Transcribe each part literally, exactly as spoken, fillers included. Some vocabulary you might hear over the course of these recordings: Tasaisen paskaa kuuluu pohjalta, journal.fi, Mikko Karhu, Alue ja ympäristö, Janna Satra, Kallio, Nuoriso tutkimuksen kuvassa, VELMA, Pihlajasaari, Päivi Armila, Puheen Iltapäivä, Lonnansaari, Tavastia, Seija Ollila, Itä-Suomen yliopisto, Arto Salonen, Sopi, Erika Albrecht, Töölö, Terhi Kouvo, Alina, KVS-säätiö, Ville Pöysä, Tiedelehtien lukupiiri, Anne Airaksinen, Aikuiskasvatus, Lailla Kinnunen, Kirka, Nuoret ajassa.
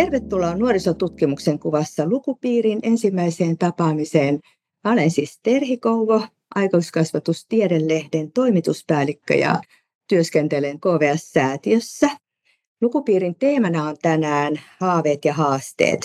Tervetuloa nuorisotutkimuksen kuvassa lukupiirin ensimmäiseen tapaamiseen. Olen siis Terhi Kouvo, Aikuiskasvatus Tiedelehden toimituspäällikkö ja työskentelen K V S-säätiössä. Lukupiirin teemana on tänään haaveet ja haasteet.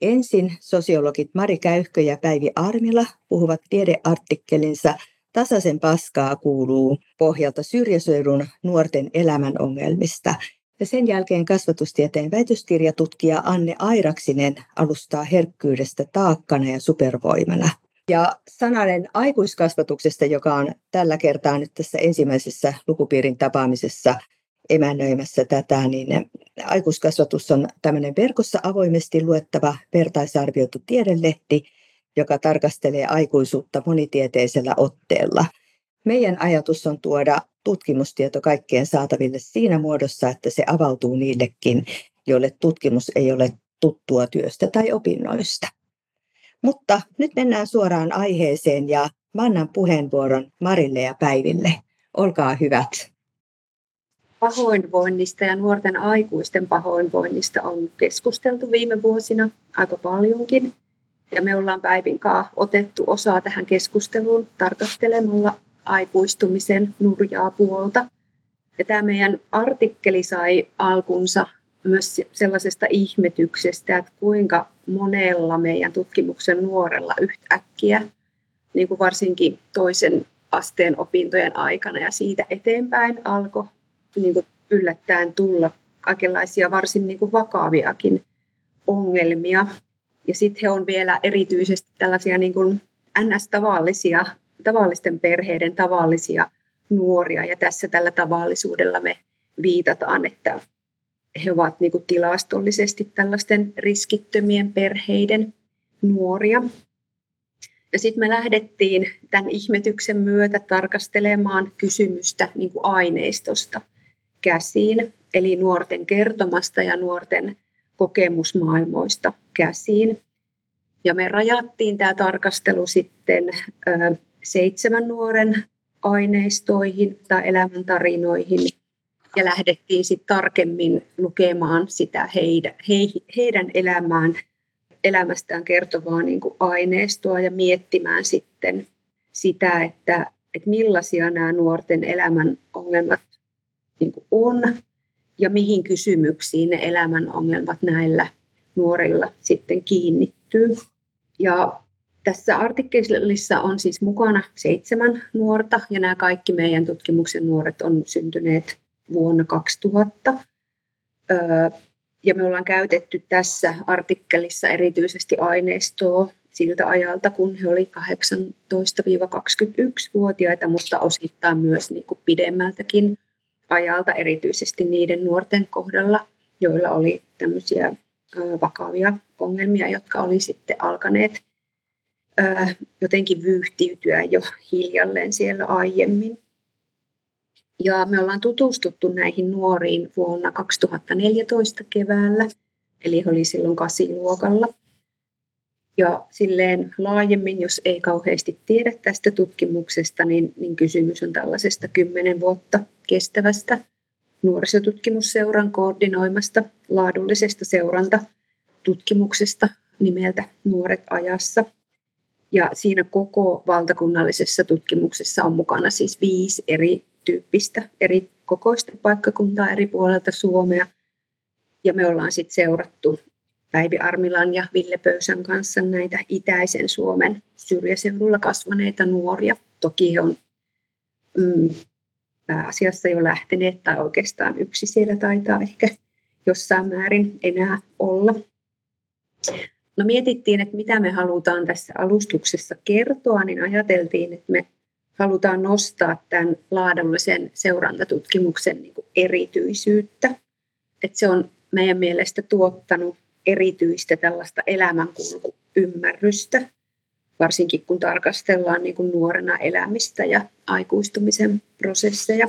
Ensin sosiologit Mari Käyhkö ja Päivi Armila puhuvat tiedeartikkelinsa Tasaisen paskaa kuuluu pohjalta syrjäseudun nuorten elämän ongelmista. Ja sen jälkeen kasvatustieteen väitöskirjatutkija Anne Airaksinen alustaa herkkyydestä taakkana ja supervoimana. Ja sananen aikuiskasvatuksesta, joka on tällä kertaa nyt tässä ensimmäisessä lukupiirin tapaamisessa emännöimässä tätä, niin aikuiskasvatus on tämmöinen verkossa avoimesti luettava vertaisarvioitu tiedelehti, joka tarkastelee aikuisuutta monitieteisellä otteella. Meidän ajatus on tuoda tutkimustieto kaikkien saataville siinä muodossa, että se avautuu niillekin, joille tutkimus ei ole tuttua työstä tai opinnoista. Mutta nyt mennään suoraan aiheeseen ja mä annan puheenvuoron Marille ja Päiville. Olkaa hyvät. Pahoinvoinnista ja nuorten aikuisten pahoinvoinnista on keskusteltu viime vuosina aika paljonkin. Ja me ollaan Päivin kanssa otettu osaa tähän keskusteluun tarkastelemalla aikuistumisen nurjaa puolta. Ja tämä meidän artikkeli sai alkunsa myös sellaisesta ihmetyksestä, että kuinka monella meidän tutkimuksen nuorella yhtäkkiä, niin kuin varsinkin toisen asteen opintojen aikana ja siitä eteenpäin alkoi niin kuin yllättäen tulla kaikenlaisia varsin niin kuin vakaviakin ongelmia. Ja sitten he on vielä erityisesti tällaisia niin kuin ns-tavallisia, tavallisten perheiden tavallisia nuoria. Ja tässä tällä tavallisuudella me viitataan, että he ovat niin kuin tilastollisesti tällaisten riskittömien perheiden nuoria. Ja sitten me lähdettiin tämän ihmetyksen myötä tarkastelemaan kysymystä niin kuin aineistosta käsiin, eli nuorten kertomasta ja nuorten kokemusmaailmoista käsiin. Ja me rajattiin tämä tarkastelu sitten ö, seitsemän nuoren aineistoihin tai elämäntarinoihin ja lähdettiin sitten tarkemmin lukemaan sitä heidän, he, heidän elämään, elämästään kertovaa niin kuin aineistoa ja miettimään sitten sitä, että, että millaisia nämä nuorten elämän ongelmat niin kuin on ja mihin kysymyksiin ne elämän ongelmat näillä nuorilla sitten kiinnittyy. Ja tässä artikkelissa on siis mukana seitsemän nuorta, ja nämä kaikki meidän tutkimuksen nuoret on syntyneet vuonna kaksituhatta. Ja me ollaan käytetty tässä artikkelissa erityisesti aineistoa siltä ajalta, kun he olivat kahdeksantoista kaksikymmentäyksi-vuotiaita, mutta osittain myös niin kuin pidemmältäkin ajalta, erityisesti niiden nuorten kohdalla, joilla oli tämmöisiä vakavia ongelmia, jotka oli sitten alkaneet jotenkin vyyhtiytyä jo hiljalleen siellä aiemmin. Ja me ollaan tutustuttu näihin nuoriin vuonna kaksituhattaneljätoista keväällä, eli he oli silloin kasiluokalla. Ja silleen laajemmin, jos ei kauheasti tiedä tästä tutkimuksesta, niin, niin kysymys on tällaisesta kymmenen vuotta kestävästä nuorisotutkimusseuran koordinoimasta laadullisesta seurantatutkimuksesta nimeltä Nuoret ajassa. Ja siinä koko valtakunnallisessa tutkimuksessa on mukana siis viisi eri tyyppistä, eri kokoista paikkakuntaa eri puolelta Suomea. Ja me ollaan sitten seurattu Päivi Armilan ja Ville Pöysän kanssa näitä itäisen Suomen syrjäseudulla kasvaneita nuoria. Toki he on mm, pääasiassa jo lähteneet, tai oikeastaan yksi siellä taitaa ehkä jossain määrin enää olla. No mietittiin, että mitä me halutaan tässä alustuksessa kertoa, niin ajateltiin, että me halutaan nostaa tämän laadullisen seurantatutkimuksen niin kuin erityisyyttä. Että se on meidän mielestä tuottanut erityistä tällaista elämänkulkuymmärrystä, varsinkin kun tarkastellaan niin kuin nuorena elämistä ja aikuistumisen prosesseja.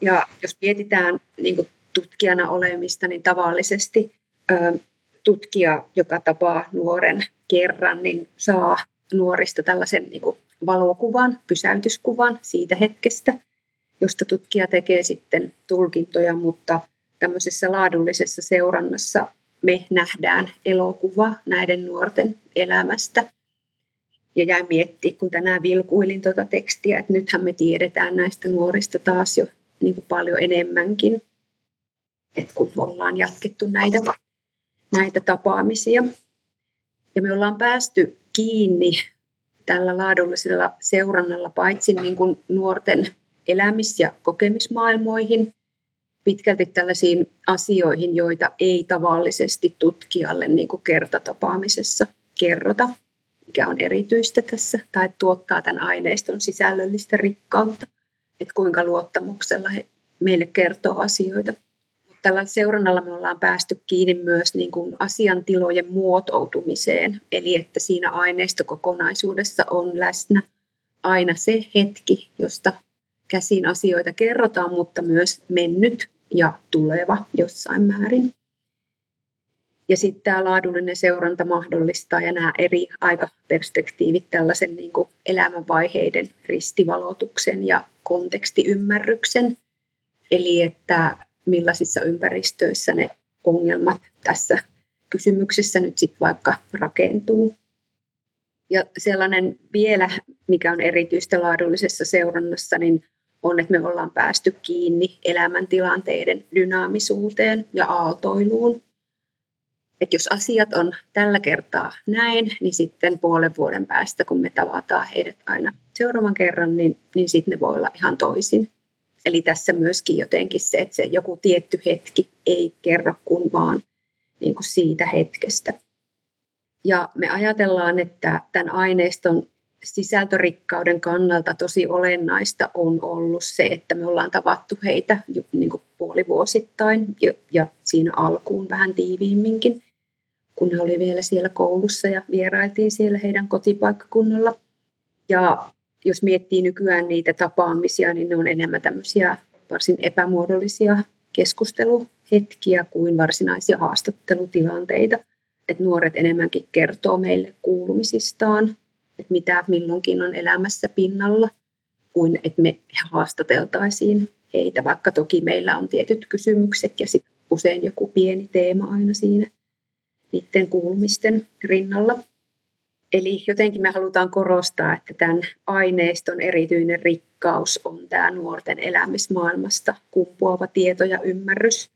Ja jos mietitään niin kuin tutkijana olemista, niin tavallisesti ö, tutkija, joka tapaa nuoren kerran, niin saa nuorista tällaisen niin kuin valokuvan, pysäytyskuvan siitä hetkestä, josta tutkija tekee sitten tulkintoja, mutta tämmöisessä laadullisessa seurannassa me nähdään elokuva näiden nuorten elämästä. Ja jäin miettimään, kun tänään vilkuilin tuota tekstiä, että nythän me tiedetään näistä nuorista taas jo niin kuin paljon enemmänkin, että kun ollaan jatkettu näitä, näitä tapaamisia. Ja me ollaan päästy kiinni tällä laadullisella seurannalla paitsi niin kuin nuorten elämis- ja kokemismaailmoihin, pitkälti tällaisiin asioihin, joita ei tavallisesti tutkijalle niin kuin kertatapaamisessa kerrota, mikä on erityistä tässä, tai tuottaa tämän aineiston sisällöllistä rikkautta, että kuinka luottamuksella he meille kertoo asioita. Tällä seurannalla me ollaan päästy kiinni myös niin kuin asiantilojen muotoutumiseen, eli että siinä aineistokokonaisuudessa on läsnä aina se hetki, josta käsin asioita kerrotaan, mutta myös mennyt ja tuleva jossain määrin. Ja sitten tämä laadullinen seuranta mahdollistaa ja nämä eri aikaperspektiivit tällaisen niin kuin elämänvaiheiden ristivalotuksen ja kontekstiymmärryksen, eli että millaisissa ympäristöissä ne ongelmat tässä kysymyksessä nyt sitten vaikka rakentuu. Ja sellainen vielä, mikä on erityistä laadullisessa seurannassa, niin on, että me ollaan päästy kiinni elämäntilanteiden dynaamisuuteen ja aaltoiluun. Että jos asiat on tällä kertaa näin, niin sitten puolen vuoden päästä, kun me tavataan heidät aina seuraavan kerran, niin, niin sitten ne voi olla ihan toisin. Eli tässä myöskin jotenkin se, että se joku tietty hetki ei kerro kun vaan niin kuin siitä hetkestä. Ja me ajatellaan, että tämän aineiston sisältörikkauden kannalta tosi olennaista on ollut se, että me ollaan tavattu heitä niin kuin puolivuosittain ja siinä alkuun vähän tiiviimminkin, kun he oli vielä siellä koulussa ja vierailtiin siellä heidän kotipaikkakunnalla. Ja jos miettii nykyään niitä tapaamisia, niin ne on enemmän tämmöisiä varsin epämuodollisia keskusteluhetkiä kuin varsinaisia haastattelutilanteita. Että nuoret enemmänkin kertoo meille kuulumisistaan, että mitä milloinkin on elämässä pinnalla, kuin että me haastateltaisiin heitä, vaikka toki meillä on tietyt kysymykset ja sitten usein joku pieni teema aina siinä niiden kuulumisten rinnalla. Eli jotenkin me halutaan korostaa, että tämän aineiston erityinen rikkaus on tämä nuorten elämismaailmasta kumpuava tieto ja ymmärrys.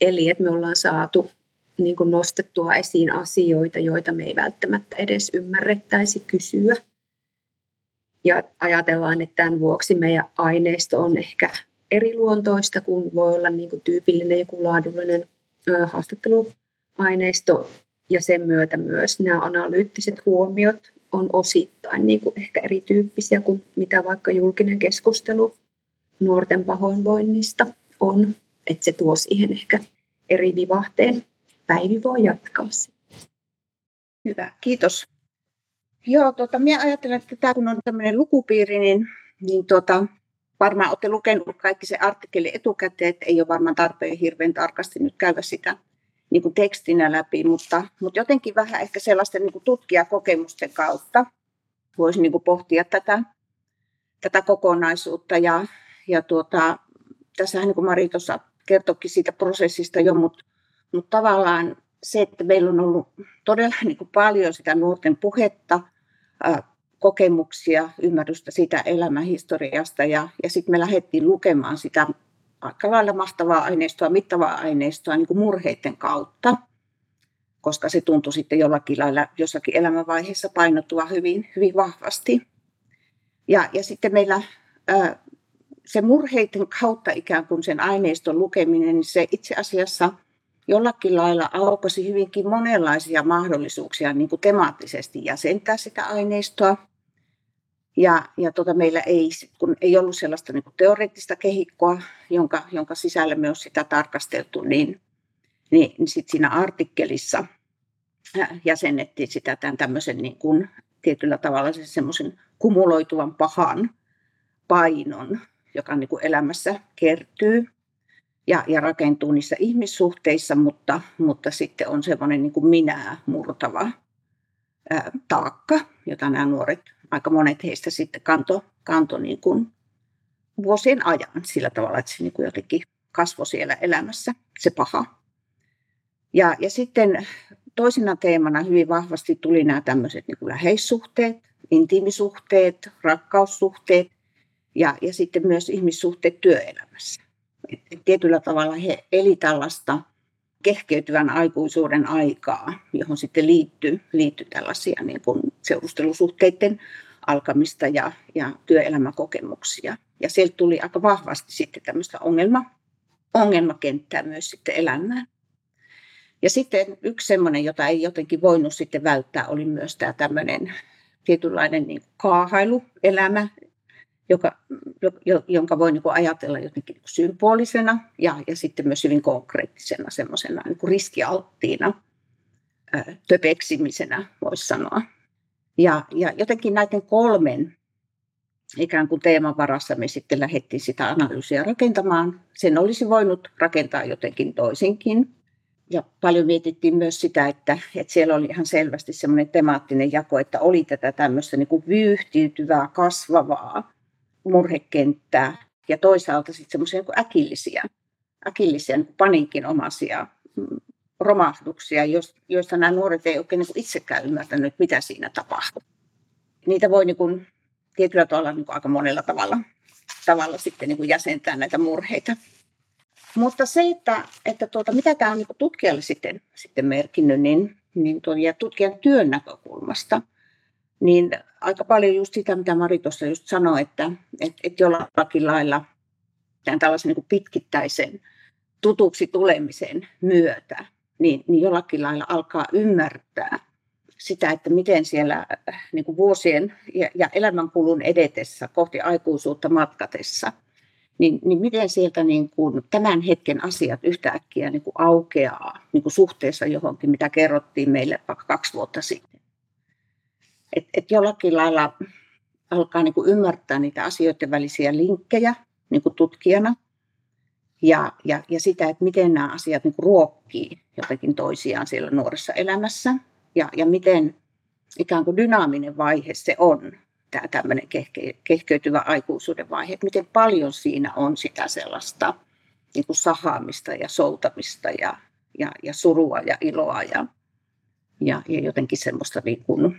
Eli että me ollaan saatu niin kuin nostettua esiin asioita, joita me ei välttämättä edes ymmärrettäisi kysyä. Ja ajatellaan, että tämän vuoksi meidän aineisto on ehkä eri luontoista kuin voi olla niin kuin tyypillinen joku laadullinen ö, haastatteluaineisto. Ja sen myötä myös nämä analyyttiset huomiot on osittain niin kuin ehkä erityyppisiä kuin mitä vaikka julkinen keskustelu nuorten pahoinvoinnista on. Että se tuo siihen ehkä eri vivahteen. Päivi voi jatkaa. Hyvä, kiitos. Joo, tuota, minä ajattelen, että tämä kun on tämmöinen lukupiiri, niin, niin tuota, varmaan olette lukenut kaikki se artikkeli etukäteen, että ei ole varmaan tarpeen hirveän tarkasti nyt käydä sitä niin kuin tekstinä läpi, mutta, mutta jotenkin vähän ehkä sellaisten niin kuin tutkijakokemusten kautta voisi niin kuin pohtia tätä, tätä kokonaisuutta. Ja, ja tuota, tässähän niin kuin Mari tuossa kertoikin siitä prosessista jo, mutta, mutta tavallaan se, että meillä on ollut todella niin kuin paljon sitä nuorten puhetta, äh, kokemuksia, ymmärrystä siitä elämän historiasta ja, ja sitten me lähdettiin lukemaan sitä aika lailla mahtavaa aineistoa, mittavaa aineistoa niin kuin murheiden kautta, koska se tuntui sitten jollakin lailla jossakin elämänvaiheessa painottua hyvin, hyvin vahvasti. Ja, ja sitten meillä ää, se murheiden kautta ikään kuin sen aineiston lukeminen, niin se itse asiassa jollakin lailla aukosi hyvinkin monenlaisia mahdollisuuksia niin kuin temaattisesti jäsentää sitä aineistoa. Ja, ja tuota, meillä ei, kun ei ollut sellaista niin kuin teoreettista kehikkoa, jonka, jonka sisällä me on sitä tarkasteltu, niin, niin, niin sit siinä artikkelissa jäsennettiin sitä tämän tämmöisen niin kuin, tietyllä tavalla semmoisen kumuloituvan pahan painon, joka niin kuin elämässä kertyy ja, ja rakentuu niissä ihmissuhteissa, mutta, mutta sitten on semmoinen niin kuin minää murtava ää, taakka, jota nämä nuoret aika monet heistä sitten kanto, kanto niin kuin vuosien ajan sillä tavalla, että se niin kuin jotenkin kasvoi siellä elämässä, se paha. Ja, ja sitten toisena teemana hyvin vahvasti tuli nämä tämmöiset niin kuin läheissuhteet, intiimisuhteet, rakkaussuhteet ja, ja sitten myös ihmissuhteet työelämässä. Et, et tietyllä tavalla he eli tällaista kehkeytyvän aikuisuuden aikaa, johon sitten liittyy, liittyy tällaisia niin kuin seurustelusuhteiden alkamista ja, ja työelämäkokemuksia. Ja sieltä tuli aika vahvasti sitten tämmöistä ongelma, ongelmakenttää myös sitten elämään. Ja sitten yksi semmoinen, jota ei jotenkin voinut sitten välttää, oli myös tämä tämmöinen tietynlainen niin kuin kaahailuelämä, joka, jonka voi niin kuin ajatella jotenkin niin kuin symbolisena ja, ja sitten myös hyvin konkreettisena semmoisena niin kuin riskialttiina, töpeksimisenä voisi sanoa. Ja, ja jotenkin näiden kolmen ikään kuin teeman varassa me sitten lähdettiin sitä analyysiä rakentamaan. Sen olisi voinut rakentaa jotenkin toisinkin. Ja paljon mietittiin myös sitä, että, että siellä oli ihan selvästi semmoinen temaattinen jako, että oli tätä tämmöistä niin kuin vyyhtiytyvää, kasvavaa murhekenttää ja toisaalta sitten semmoisia niin kuin äkillisiä, äkillisiä niin kuin paniikinomaisia romahduksia, joista nämä nuoret ei oikein niin kuin itsekään ymmärtänyt, mitä siinä tapahtuu. Niitä voi niin kuin tietyllä tavalla niin kuin aika monella tavalla, tavalla sitten niin kuin jäsentää näitä murheita. Mutta se, että, että tuota, mitä tämä on niin tutkijalle sitten, sitten merkinnyt, niin, niin tuon, ja tutkijan työn näkökulmasta, niin aika paljon just sitä, mitä Mari tuossa just sanoi, että et, et jollakin lailla tämän tällaisen niin kuin pitkittäisen tutuksi tulemisen myötä, niin, niin jollakin lailla alkaa ymmärtää sitä, että miten siellä niin kuin vuosien ja, ja elämänkulun edetessä kohti aikuisuutta matkatessa, Niin, niin miten sieltä niin kuin tämän hetken asiat yhtäkkiä niin kuin aukeaa niin kuin suhteessa johonkin, mitä kerrottiin meille vaikka kaksi vuotta sitten. Et, et jollakin lailla alkaa niin kuin ymmärtää niitä asioiden välisiä linkkejä niin kuin tutkijana ja, ja, ja sitä, että miten nämä asiat niin kuin ruokkii jotenkin toisiaan siellä nuoressa elämässä ja, ja miten ikään kuin dynaaminen vaihe se on. Tämä tämmöinen kehkeytyvä aikuisuuden vaihe, että miten paljon siinä on sitä sellaista niin kuin sahaamista ja soutamista ja, ja, ja surua ja iloa ja, ja, ja jotenkin semmoista niin kuin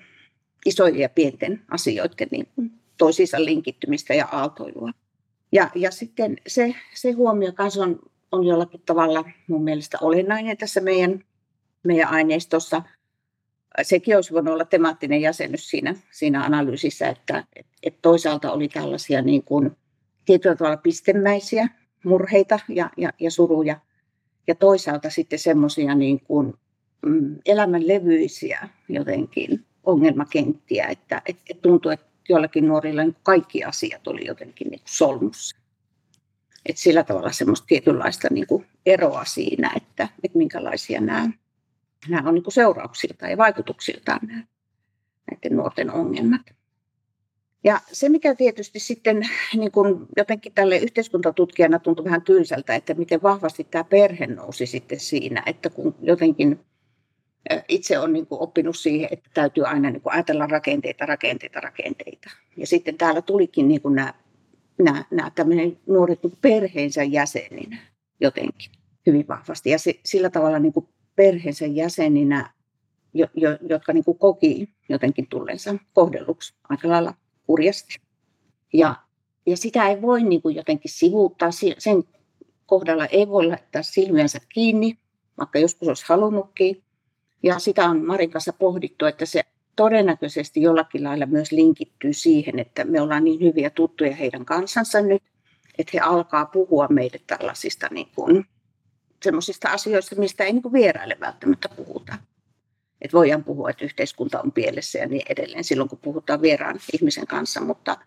isojen ja pienten asioiden niin kuin toisiinsa linkittymistä ja aaltoilua. Ja, ja sitten se, se huomio kanssa on, on jollakin tavalla mun mielestä olennainen tässä meidän, meidän aineistossa. Sekin olisi voinut olla temaattinen jäsenys siinä, siinä analyysissä, että et, et toisaalta oli tällaisia niin kuin tietyllä tavalla pistemäisiä murheita ja, ja, ja suruja ja toisaalta sitten semmoisia niin kuin mm, elämänlevyisiä jotenkin ongelmakenttiä, että et, et tuntui, että jollakin nuorilla niin kaikki asiat oli jotenkin niin kuin solmussa. Et sillä tavalla semmoista tietynlaista niin kuin eroa siinä, että et minkälaisia nämä Nämä on niin kuin seurauksiltaan ja vaikutuksiltaan näiden nuorten ongelmat. Ja se, mikä tietysti sitten niin kuin jotenkin tälle yhteiskuntatutkijana tuntui vähän tylsältä, että miten vahvasti tämä perhe nousi sitten siinä, että kun jotenkin itse on niin kuin oppinut siihen, että täytyy aina niin kuin ajatella rakenteita, rakenteita, rakenteita. Ja sitten täällä tulikin niin kuin nämä, nämä, nämä tämmöinen nuoret niin kuin perheensä jäseninä jotenkin hyvin vahvasti ja se, sillä tavalla niin kuin perheensä jäseninä, jo, jo, jotka niin kuin koki jotenkin tulleensa kohdelluksi aika lailla kurjasti. Ja, ja sitä ei voi niin kuin jotenkin sivuuttaa, sen kohdalla ei voi laittaa silmiänsä kiinni, vaikka joskus olisi halunnutkin. Ja sitä on Marin kanssa pohdittu, että se todennäköisesti jollakin lailla myös linkittyy siihen, että me ollaan niin hyviä tuttuja heidän kansansa nyt, että he alkaa puhua meille tällaisista niin kuin semmoisista asioista, mistä ei niin kuin vieraille välttämättä puhuta. Et voidaan puhua, että yhteiskunta on pielessä ja niin edelleen silloin, kun puhutaan vieraan ihmisen kanssa, mutta,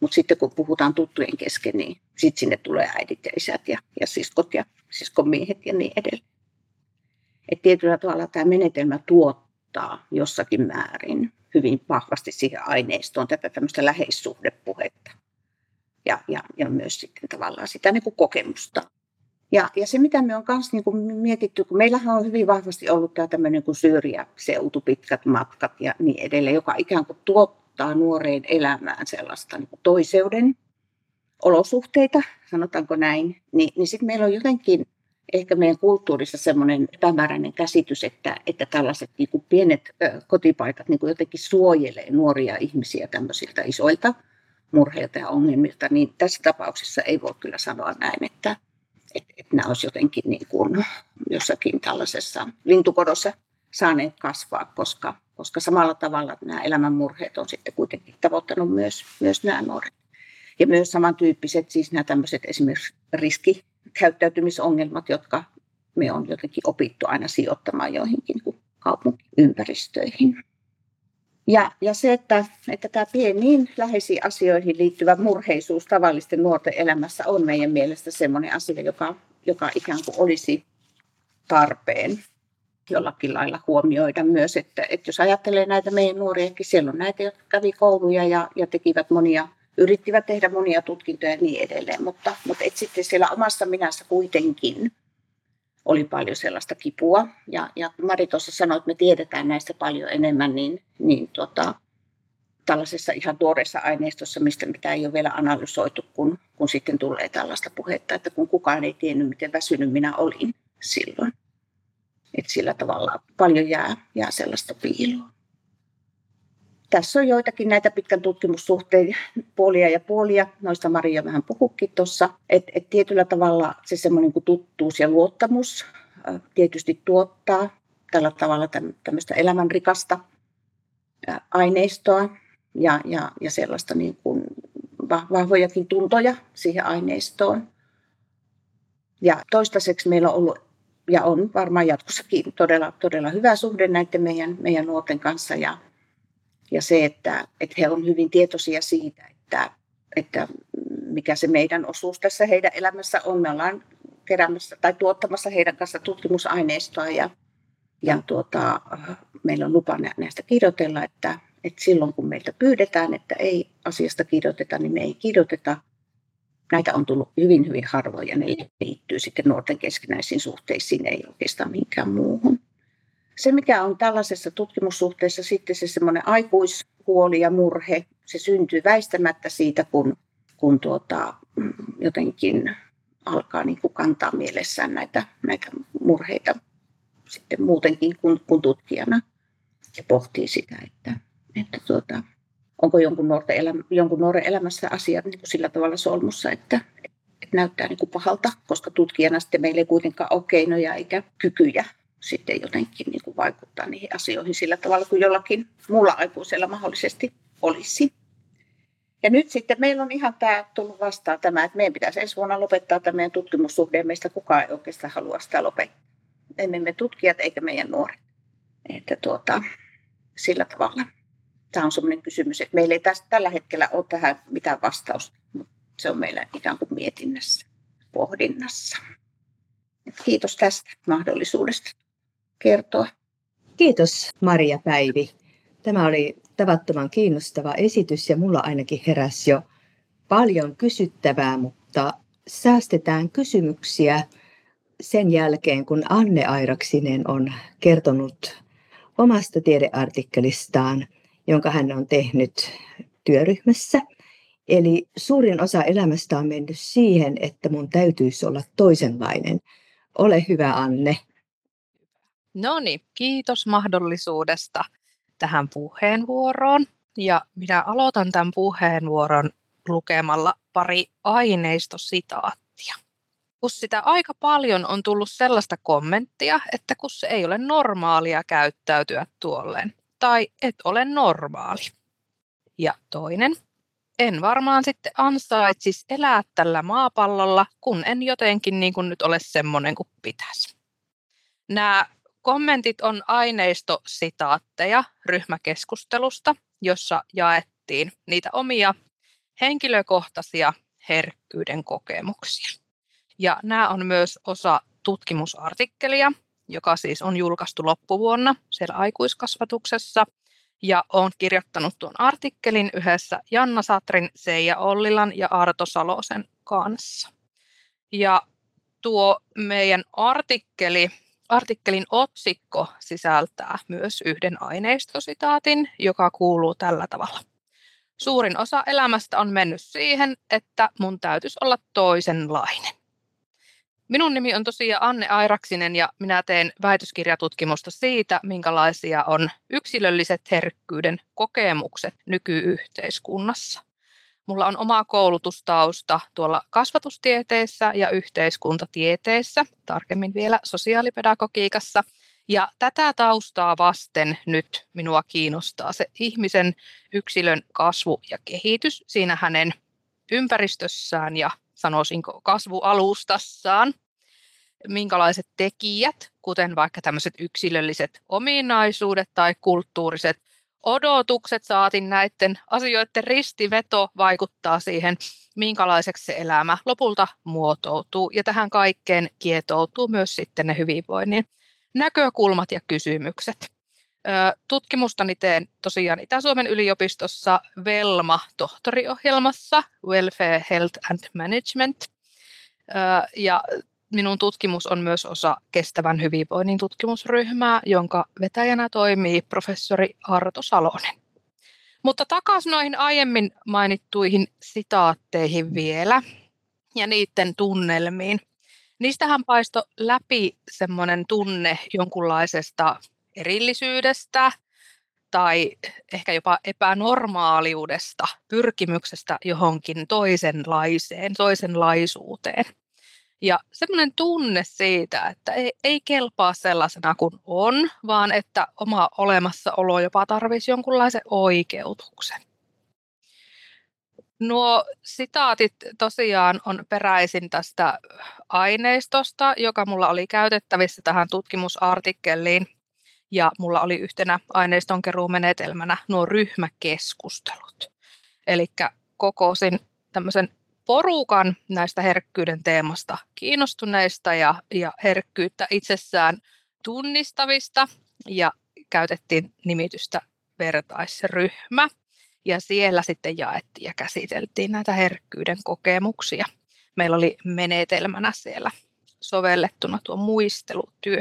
mutta sitten kun puhutaan tuttujen kesken, niin sitten sinne tulee äidit ja isät ja, ja siskot ja siskomiehet ja niin edelleen. Et tietyllä tavalla tämä menetelmä tuottaa jossakin määrin hyvin vahvasti siihen aineistoon tätä tämmöistä läheissuhdepuhetta ja, ja, ja myös sitten tavallaan sitä niin kuin kokemusta. Ja, ja se, mitä me on myös niinku mietitty, kun meillähän on hyvin vahvasti ollut tämä tämmöinen kuin syrjäseutu, pitkät matkat ja niin edelleen, joka ikään kuin tuottaa nuoreen elämään sellaista niinku toiseuden olosuhteita, sanotaanko näin, niin, niin sitten meillä on jotenkin ehkä meidän kulttuurissa semmoinen epämääräinen käsitys, että, että tällaiset niin kuin pienet kotipaikat niin kuin jotenkin suojelee nuoria ihmisiä tämmöisiltä isoilta murheilta ja ongelmilta, niin tässä tapauksessa ei voi kyllä sanoa näin, että, että, että nämä olisi jotenkin niin kuin jossakin tällaisessa lintukodossa saaneet kasvaa, koska, koska samalla tavalla nämä elämän murheet on sitten kuitenkin tavoittanut myös, myös nämä nuoret. Ja myös samantyyppiset, siis nämä tämmöiset esimerkiksi riskikäyttäytymisongelmat, jotka me on jotenkin opittu aina sijoittamaan joihinkin kaupunkiympäristöihin. Ja, ja se, että, että tämä pieniin läheisiin asioihin liittyvä murheisuus tavallisten nuorten elämässä on meidän mielestä semmoinen asia, joka, joka ikään kuin olisi tarpeen jollakin lailla huomioida myös. Että, että jos ajattelee näitä meidän nuoriakin, siellä on näitä, jotka kävi kouluja ja, ja tekivät monia, yrittivät tehdä monia tutkintoja ja niin edelleen, mutta, mutta et sitten siellä omassa minässä kuitenkin oli paljon sellaista kipua. Ja, ja kun Mari tuossa sanoi, että me tiedetään näistä paljon enemmän, niin, niin tota, tällaisessa ihan tuoreessa aineistossa, mistä mitä ei ole vielä analysoitu, kun, kun sitten tulee tällaista puhetta, että kun kukaan ei tiennyt, miten väsynyt minä olin silloin. Että sillä tavalla paljon jää, jää sellaista piiloa. Tässä on joitakin näitä pitkän tutkimussuhteen puolia ja puolia, noista Maria vähän puhukin tuossa, että et tietyllä tavalla se semmoinen kuin tuttuus ja luottamus tietysti tuottaa tällä tavalla tämmöistä elämänrikasta aineistoa ja, ja, ja sellaista niin kuin vahvojakin tuntoja siihen aineistoon. Ja toistaiseksi meillä on ollut ja on varmaan jatkossakin todella, todella hyvä suhde näiden meidän, meidän nuorten kanssa ja Ja se, että, että he ovat hyvin tietoisia siitä, että, että mikä se meidän osuus tässä heidän elämässä on. Me ollaan keräämässä tai tuottamassa heidän kanssa tutkimusaineistoa ja, ja tuota, meillä on lupa näistä kirjoitella, että, että silloin kun meiltä pyydetään, että ei asiasta kirjoiteta, niin me ei kirjoiteta. Näitä on tullut hyvin, hyvin harvoin ja ne liittyy sitten nuorten keskinäisiin suhteisiin, ei oikeastaan minkään muuhun. Se, mikä on tällaisessa tutkimussuhteessa sitten se semmoinen aikuishuoli ja murhe, se syntyy väistämättä siitä, kun, kun tuota, jotenkin alkaa niin kuin kantaa mielessään näitä, näitä murheita sitten muutenkin kuin, kuin tutkijana ja pohtii sitä, että, että tuota, onko jonkun, nuorten elämä, jonkun nuoren elämässä asiat niin kuin sillä tavalla solmussa, että, että näyttää niin kuin pahalta, koska tutkijana sitten meillä ei kuitenkaan ole keinoja eikä kykyjä sitten jotenkin niin kuin vaikuttaa niihin asioihin sillä tavalla, kuin jollakin muulla aikuisella mahdollisesti olisi. Ja nyt sitten meillä on ihan tämä tullut vastaan tämä, että meidän pitäisi ensi vuonna lopettaa tämä meidän tutkimussuhde, ja meistä kukaan ei oikeastaan halua sitä lopettaa. Emme me tutkijat eikä meidän nuoret. Että tuota, sillä tavalla. Tämä on sellainen kysymys, että meillä ei tästä, tällä hetkellä ole tähän mitään vastausta, mutta se on meillä ikään kuin mietinnässä, pohdinnassa. Että kiitos tästä mahdollisuudesta kertoa. Kiitos Mari ja Päivi. Tämä oli tavattoman kiinnostava esitys ja mulla ainakin heräsi jo paljon kysyttävää, mutta säästetään kysymyksiä sen jälkeen, kun Anne Airaksinen on kertonut omasta tiedeartikkelistaan, jonka hän on tehnyt työryhmässä. Eli suurin osa elämästä on mennyt siihen, että mun täytyisi olla toisenlainen. Ole hyvä, Anne. No niin, kiitos mahdollisuudesta tähän puheenvuoroon. Ja minä aloitan tämän puheenvuoron lukemalla pari aineistositaattia. Kun sitä aika paljon on tullut sellaista kommenttia, että kun se ei ole normaalia käyttäytyä tuolleen, tai et ole normaali. Ja toinen, en varmaan sitten ansaitsisi elää tällä maapallolla, kun en jotenkin niin kuin nyt ole semmoinen kuin pitäisi. Nämä kommentit on aineistositaatteja ryhmäkeskustelusta, jossa jaettiin niitä omia henkilökohtaisia herkkyyden kokemuksia. Ja nämä on myös osa tutkimusartikkelia, joka siis on julkaistu loppuvuonna siellä Aikuiskasvatuksessa. Ja olen kirjoittanut tuon artikkelin yhdessä Janna Satrin, Seija Ollilan ja Arto Salosen kanssa. Ja tuo meidän artikkeli... Artikkelin otsikko sisältää myös yhden aineistositaatin, joka kuuluu tällä tavalla. Suurin osa elämästä on mennyt siihen, että mun täytyisi olla toisenlainen. Minun nimi on tosiaan Anne Airaksinen ja minä teen väitöskirjatutkimusta siitä, minkälaisia on yksilölliset herkkyyden kokemukset nykyyhteiskunnassa. Mulla on oma koulutustausta tuolla kasvatustieteissä ja yhteiskuntatieteissä, tarkemmin vielä sosiaalipedagogiikassa. Ja tätä taustaa vasten nyt minua kiinnostaa se ihmisen yksilön kasvu ja kehitys siinä hänen ympäristössään ja sanoisinko kasvualustassaan, minkälaiset tekijät, kuten vaikka tämmöiset yksilölliset ominaisuudet tai kulttuuriset odotukset, saatiin näiden asioiden ristiveto vaikuttaa siihen, minkälaiseksi se elämä lopulta muotoutuu. Ja tähän kaikkeen kietoutuu myös sitten ne hyvinvoinnin näkökulmat ja kysymykset. Tutkimustani teen tosiaan Itä-Suomen yliopistossa VELMA-tohtoriohjelmassa, Welfare, Health and Management. Ja minun tutkimus on myös osa kestävän hyvinvoinnin tutkimusryhmää, jonka vetäjänä toimii professori Arto Salonen. Mutta takaisin noihin aiemmin mainittuihin sitaatteihin vielä ja niiden tunnelmiin. Niistähän paistoi läpi semmoinen tunne jonkunlaisesta erillisyydestä tai ehkä jopa epänormaaliudesta, pyrkimyksestä johonkin toisenlaiseen, toisenlaisuuteen. Ja semmoinen tunne siitä, että ei, ei kelpaa sellaisena kuin on, vaan että oma olemassaolo jopa tarvitsisi jonkunlaisen oikeutuksen. Nuo sitaatit tosiaan on peräisin tästä aineistosta, joka mulla oli käytettävissä tähän tutkimusartikkeliin. Ja mulla oli yhtenä aineistonkeruumenetelmänä nuo ryhmäkeskustelut. Eli kokosin tämmöisen porukan näistä herkkyyden teemasta kiinnostuneista ja, ja herkkyyttä itsessään tunnistavista. Ja käytettiin nimitystä vertaisryhmä. Ja siellä sitten jaettiin ja käsiteltiin näitä herkkyyden kokemuksia. Meillä oli menetelmänä siellä sovellettuna tuo muistelutyö.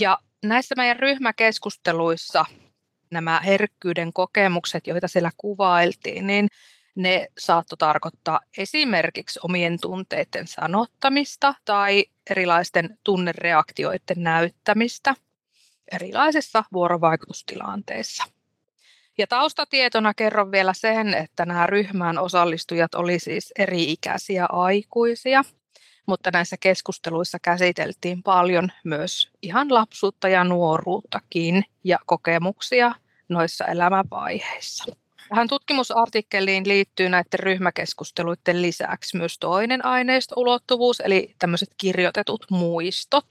Ja näissä meidän ryhmäkeskusteluissa nämä herkkyyden kokemukset, joita siellä kuvailtiin, niin ne saattoi tarkoittaa esimerkiksi omien tunteiden sanottamista tai erilaisten tunnereaktioiden näyttämistä erilaisissa vuorovaikutustilanteissa. Ja taustatietona kerron vielä sen, että nämä ryhmään osallistujat oli siis eri-ikäisiä aikuisia, mutta näissä keskusteluissa käsiteltiin paljon myös ihan lapsuutta ja nuoruuttakin ja kokemuksia noissa elämänvaiheissa. Tähän tutkimusartikkeliin liittyy näiden ryhmäkeskusteluiden lisäksi myös toinen aineistoulottuvuus, eli tämmöiset kirjoitetut muistot.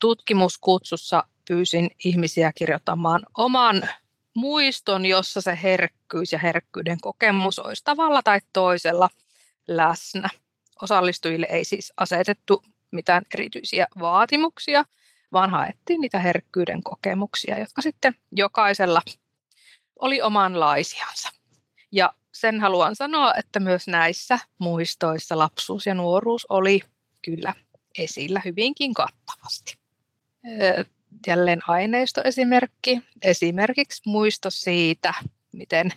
Tutkimuskutsussa pyysin ihmisiä kirjoittamaan oman muiston, jossa se herkkyys ja herkkyyden kokemus olisi tavalla tai toisella läsnä. Osallistujille ei siis asetettu mitään erityisiä vaatimuksia, vaan haettiin niitä herkkyyden kokemuksia, jotka sitten jokaisella oli omanlaisiansa. Ja sen haluan sanoa, että myös näissä muistoissa lapsuus ja nuoruus oli kyllä esillä hyvinkin kattavasti. Jälleen aineistoesimerkki. Esimerkiksi muisto siitä, miten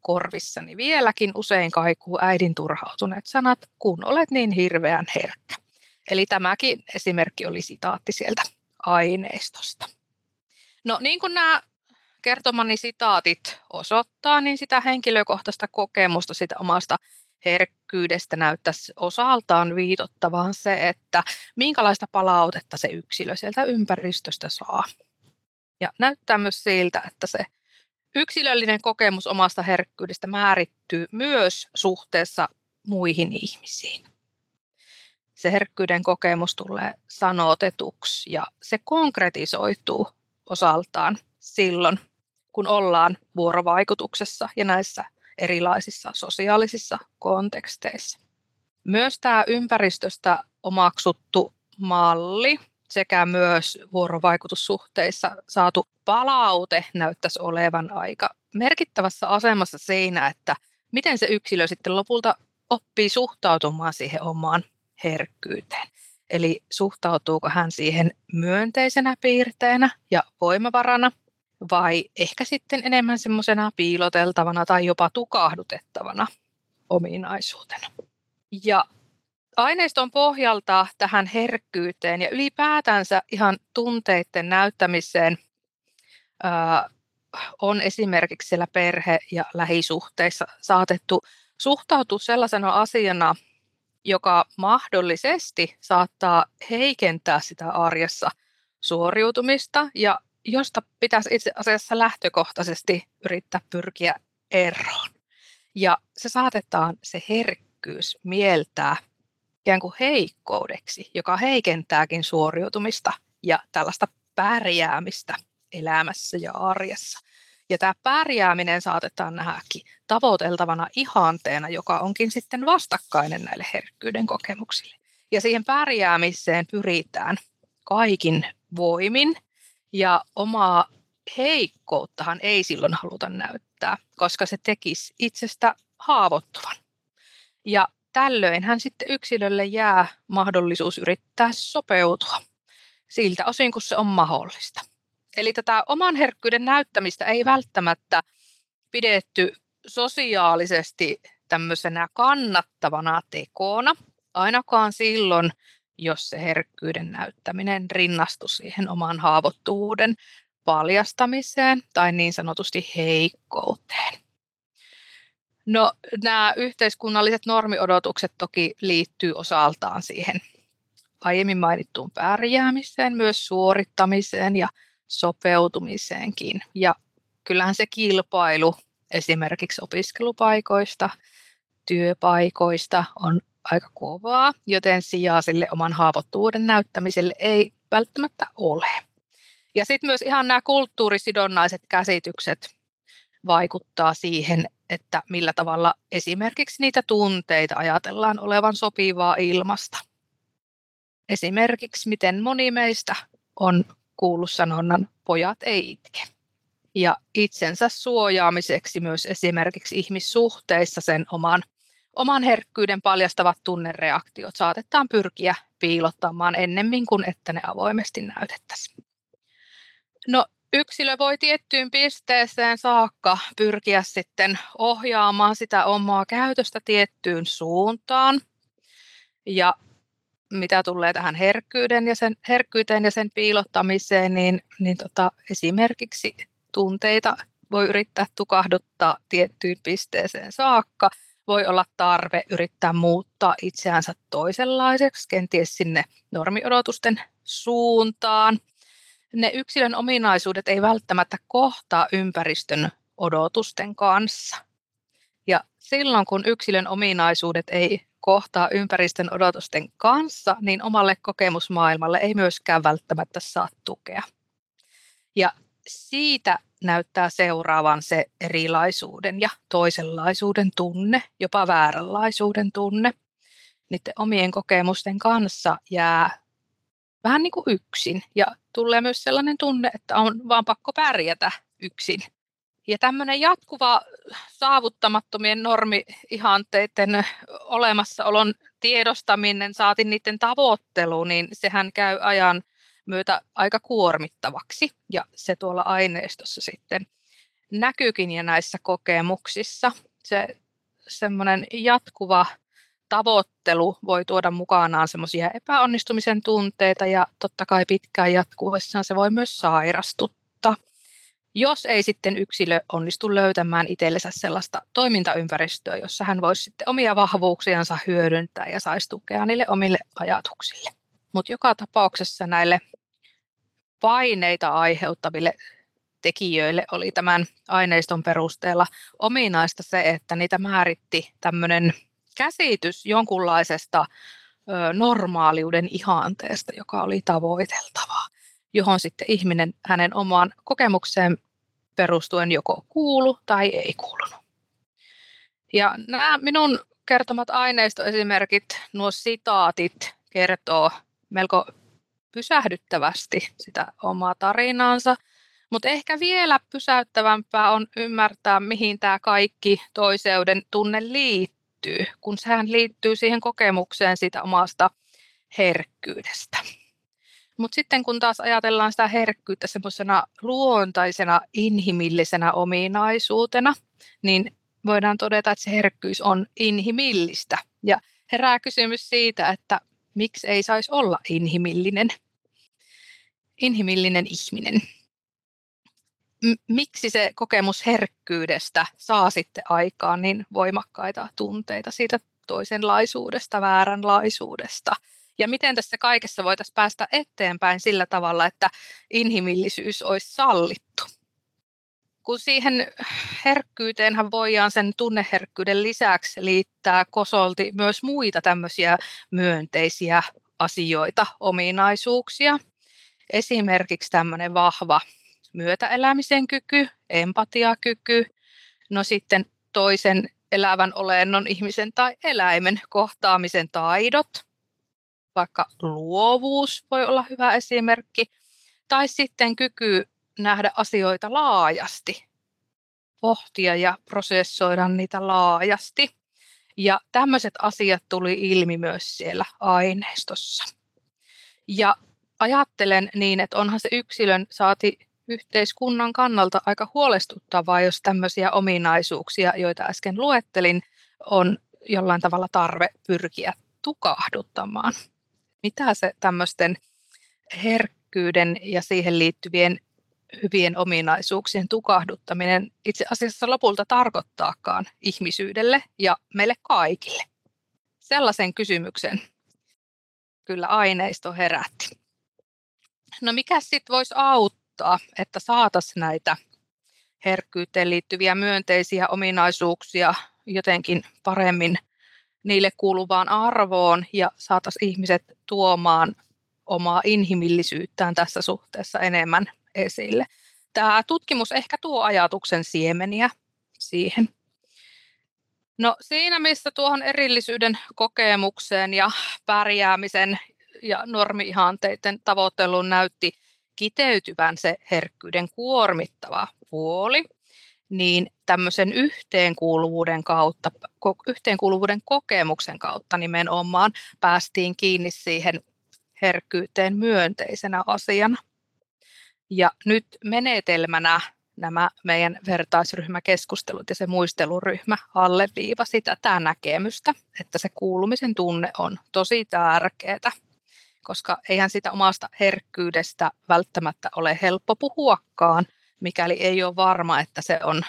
korvissani vieläkin usein kaikuu äidin turhautuneet sanat, kun olet niin hirveän herkkä. Eli tämäkin esimerkki oli sitaatti sieltä aineistosta. No niin kuin nämä kertomani sitaatit osoittaa, niin sitä henkilökohtaista kokemusta sitä omasta herkkyydestä näyttäisi osaltaan viitottavan se, että minkälaista palautetta se yksilö sieltä ympäristöstä saa. Ja näyttää myös siltä, että se yksilöllinen kokemus omasta herkkyydestä määrittyy myös suhteessa muihin ihmisiin. Se herkkyyden kokemus tulee sanotetuksi ja se konkretisoituu osaltaan silloin, kun ollaan vuorovaikutuksessa ja näissä erilaisissa sosiaalisissa konteksteissa. Myös tämä ympäristöstä omaksuttu malli sekä myös vuorovaikutussuhteissa saatu palaute näyttäisi olevan aika merkittävässä asemassa siinä, että miten se yksilö sitten lopulta oppii suhtautumaan siihen omaan herkkyyteen. Eli suhtautuuko hän siihen myönteisenä piirteenä ja voimavarana vai ehkä sitten enemmän semmoisena piiloteltavana tai jopa tukahdutettavana ominaisuutena. Ja aineiston pohjalta tähän herkkyyteen ja ylipäätänsä ihan tunteiden näyttämiseen ää, on esimerkiksi siellä perhe- ja lähisuhteissa saatettu suhtautua sellaisena asiana, joka mahdollisesti saattaa heikentää sitä arjessa suoriutumista ja josta pitäisi itse asiassa lähtökohtaisesti yrittää pyrkiä eroon. Ja se saatetaan se herkkyys mieltää ikään kuin heikkoudeksi, joka heikentääkin suoriutumista ja tällaista pärjäämistä elämässä ja arjessa. Ja tämä pärjääminen saatetaan nähdäkin tavoiteltavana ihanteena, joka onkin sitten vastakkainen näille herkkyyden kokemuksille. Ja siihen pärjäämiseen pyritään kaikin voimin ja omaa heikkouttahan ei silloin haluta näyttää, koska se tekisi itsestä haavoittuvan. Ja tällöinhän sitten yksilölle jää mahdollisuus yrittää sopeutua siltä osin, kun se on mahdollista. Eli tätä oman herkkyyden näyttämistä ei välttämättä pidetty sosiaalisesti tämmöisenä kannattavana tekona, ainakaan silloin, jos se herkkyyden näyttäminen rinnastui siihen oman haavoittuvuuden paljastamiseen tai niin sanotusti heikkouteen. No, nämä yhteiskunnalliset normiodotukset toki liittyy osaltaan siihen aiemmin mainittuun pärjäämiseen, myös suorittamiseen ja sopeutumiseenkin. Ja kyllähän se kilpailu esimerkiksi opiskelupaikoista, työpaikoista on aika kovaa, joten sijaa sille oman haavoittuvuuden näyttämiselle ei välttämättä ole. Ja sitten myös ihan nämä kulttuurisidonnaiset käsitykset vaikuttaa siihen, että millä tavalla esimerkiksi niitä tunteita ajatellaan olevan sopivaa ilmasta. Esimerkiksi miten moni meistä on kuullut sanonnan pojat ei itke. Ja itsensä suojaamiseksi myös esimerkiksi ihmissuhteissa sen oman, oman herkkyyden paljastavat tunnereaktiot saatetaan pyrkiä piilottamaan ennemmin kuin että ne avoimesti näytettäisiin. No, yksilö voi tiettyyn pisteeseen saakka pyrkiä sitten ohjaamaan sitä omaa käytöstä tiettyyn suuntaan. Ja mitä tulee tähän herkkyyden ja sen, herkkyyteen ja sen piilottamiseen, niin, niin tota, esimerkiksi tunteita voi yrittää tukahduttaa tiettyyn pisteeseen saakka. Voi olla tarve yrittää muuttaa itseänsä toisenlaiseksi, kenties sinne normiodotusten suuntaan. Ne yksilön ominaisuudet ei välttämättä kohtaa ympäristön odotusten kanssa. Ja silloin, kun yksilön ominaisuudet ei kohtaa ympäristön odotusten kanssa, niin omalle kokemusmaailmalle ei myöskään välttämättä saa tukea. Ja siitä näyttää seuraavan se erilaisuuden ja toisenlaisuuden tunne, jopa vääränlaisuuden tunne. Niiden omien kokemusten kanssa jää vähän niin kuin yksin ja tulee myös sellainen tunne, että on vaan pakko pärjätä yksin. Ja tämmöinen jatkuva saavuttamattomien normi-ihanteiden olemassaolon tiedostaminen, saati niiden tavoittelu, niin sehän käy ajan myötä aika kuormittavaksi. Ja se tuolla aineistossa sitten näkyykin ja näissä kokemuksissa. Se semmoinen jatkuva tavoittelu voi tuoda mukanaan semmoisia epäonnistumisen tunteita ja totta kai pitkään jatkuessaan se voi myös sairastuttaa. Jos ei sitten yksilö onnistu löytämään itsellensä sellaista toimintaympäristöä, jossa hän voisi sitten omia vahvuuksiansa hyödyntää ja saisi tukea niille omille ajatuksille. Mutta joka tapauksessa näille paineita aiheuttaville tekijöille oli tämän aineiston perusteella ominaista se, että niitä määritti tämmöinen käsitys jonkunlaisesta ö, normaaliuden ihanteesta, joka oli tavoiteltavaa, johon sitten ihminen hänen omaan kokemukseen perustuen joko kuului tai ei kuulunut. Ja nämä minun kertomat aineistoesimerkit, nuo sitaatit, kertoo melko pysähdyttävästi sitä omaa tarinaansa, mutta ehkä vielä pysäyttävämpää on ymmärtää, mihin tämä kaikki toiseuden tunne liittyy. Kun sehän liittyy siihen kokemukseen siitä omasta herkkyydestä. Mutta sitten kun taas ajatellaan sitä herkkyyttä semmoisena luontaisena, inhimillisenä ominaisuutena, niin voidaan todeta, että se herkkyys on inhimillistä. Ja herää kysymys siitä, että miksi ei saisi olla inhimillinen, inhimillinen ihminen. Miksi se kokemus herkkyydestä saa sitten aikaan niin voimakkaita tunteita siitä toisenlaisuudesta, vääränlaisuudesta? Ja miten tässä kaikessa voitaisiin päästä eteenpäin sillä tavalla, että inhimillisyys olisi sallittu? Kun siihen herkkyyteenhän voidaan sen tunneherkkyyden lisäksi liittää kosolti myös muita tämmöisiä myönteisiä asioita, ominaisuuksia. Esimerkiksi tämmöinen vahva myötäelämisen kyky, empatiakyky, no sitten toisen elävän olennon, ihmisen tai eläimen kohtaamisen taidot, vaikka luovuus voi olla hyvä esimerkki, tai sitten kyky nähdä asioita laajasti, pohtia ja prosessoida niitä laajasti. Ja tämmöiset asiat tuli ilmi myös siellä aineistossa. Ja ajattelen niin, että onhan se yksilön saati yhteiskunnan kannalta aika huolestuttavaa, jos tämmöisiä ominaisuuksia, joita äsken luettelin, on jollain tavalla tarve pyrkiä tukahduttamaan. Mitä se tämmöisten herkkyyden ja siihen liittyvien hyvien ominaisuuksien tukahduttaminen itse asiassa lopulta tarkoittaakaan ihmisyydelle ja meille kaikille? Sellaisen kysymyksen kyllä aineisto herätti. No mikä sitten voisi auttaa, että saataisiin näitä herkkyyteen liittyviä myönteisiä ominaisuuksia jotenkin paremmin niille kuuluvaan arvoon ja saataisiin ihmiset tuomaan omaa inhimillisyyttään tässä suhteessa enemmän esille? Tämä tutkimus ehkä tuo ajatuksen siemeniä siihen. No siinä, missä tuohon erillisyyden kokemukseen ja pärjäämisen ja normi-ihanteiden tavoitteluun näytti kiteytyvän se herkkyyden kuormittava puoli, niin tämmöisen yhteenkuuluvuuden kautta, yhteenkuuluvuuden kokemuksen kautta nimenomaan päästiin kiinni siihen herkkyyteen myönteisenä asiana. Ja nyt menetelmänä nämä meidän vertaisryhmäkeskustelut ja se muisteluryhmä alleviivasi tätä näkemystä, että se kuulumisen tunne on tosi tärkeää, koska eihän sitä omasta herkkyydestä välttämättä ole helppo puhuakaan, mikäli ei ole varma, että se on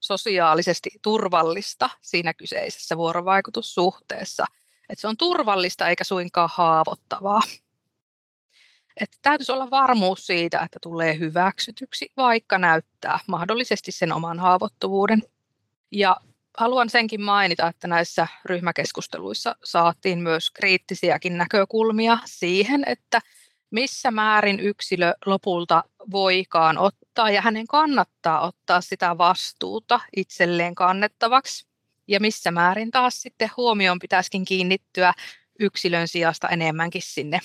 sosiaalisesti turvallista siinä kyseisessä vuorovaikutussuhteessa. Että se on turvallista eikä suinkaan haavoittavaa. Että täytyisi olla varmuus siitä, että tulee hyväksytyksi, vaikka näyttää mahdollisesti sen oman haavoittuvuuden. Ja haluan senkin mainita, että näissä ryhmäkeskusteluissa saatiin myös kriittisiäkin näkökulmia siihen, että missä määrin yksilö lopulta voikaan ottaa ja hänen kannattaa ottaa sitä vastuuta itselleen kannettavaksi. Ja missä määrin taas sitten huomioon pitäisikin kiinnittyä yksilön sijasta enemmänkin sinne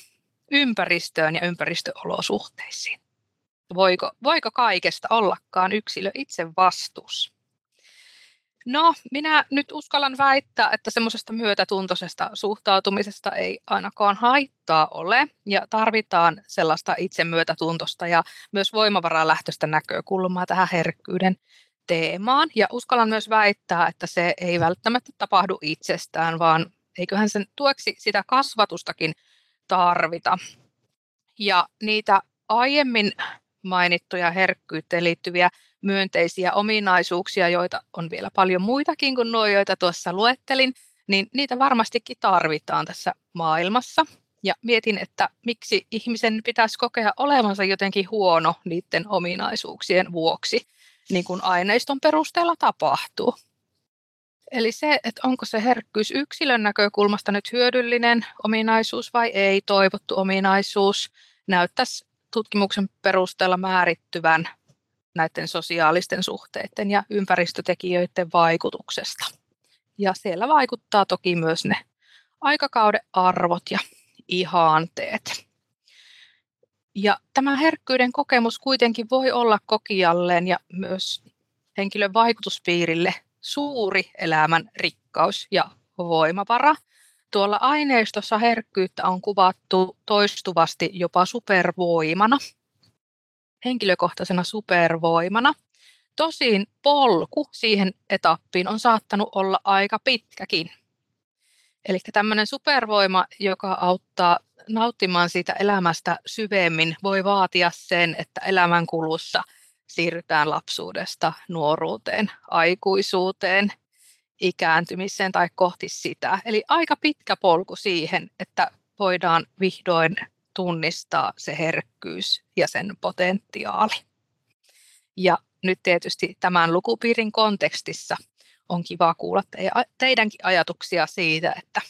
ympäristöön ja ympäristöolosuhteisiin. Voiko, voiko kaikesta ollakaan yksilö itse vastuussa? No, minä nyt uskallan väittää, että semmoisesta myötätuntoisesta suhtautumisesta ei ainakaan haittaa ole, ja tarvitaan sellaista itsemyötätuntosta ja myös voimavaralähtöistä näkökulmaa tähän herkkyyden teemaan, ja uskallan myös väittää, että se ei välttämättä tapahdu itsestään, vaan eiköhän sen tueksi sitä kasvatustakin tarvita. Ja niitä aiemmin mainittuja herkkyyteen liittyviä myönteisiä ominaisuuksia, joita on vielä paljon muitakin kuin nuo, joita tuossa luettelin, niin niitä varmastikin tarvitaan tässä maailmassa. Ja mietin, että miksi ihmisen pitäisi kokea olevansa jotenkin huono niiden ominaisuuksien vuoksi, niin kuin aineiston perusteella tapahtuu. Eli se, että onko se herkkyys yksilön näkökulmasta nyt hyödyllinen ominaisuus vai ei, toivottu ominaisuus, näyttäisi tutkimuksen perusteella määrittyvän näiden sosiaalisten suhteiden ja ympäristötekijöiden vaikutuksesta. Ja siellä vaikuttaa toki myös ne aikakauden arvot ja ihanteet. Ja tämä herkkyyden kokemus kuitenkin voi olla kokijalleen ja myös henkilön vaikutuspiirille suuri elämän rikkaus ja voimavara. Tuolla aineistossa herkkyyttä on kuvattu toistuvasti jopa supervoimana, henkilökohtaisena supervoimana. Tosin polku siihen etappiin on saattanut olla aika pitkäkin. Eli tämmöinen supervoima, joka auttaa nauttimaan siitä elämästä syvemmin, voi vaatia sen, että elämän kulussa siirrytään lapsuudesta nuoruuteen, aikuisuuteen, ikääntymiseen tai kohti sitä. Eli aika pitkä polku siihen, että voidaan vihdoin tunnistaa se herkkyys ja sen potentiaali. Ja nyt tietysti tämän lukupiirin kontekstissa on kiva kuulla teidänkin ajatuksia siitä, että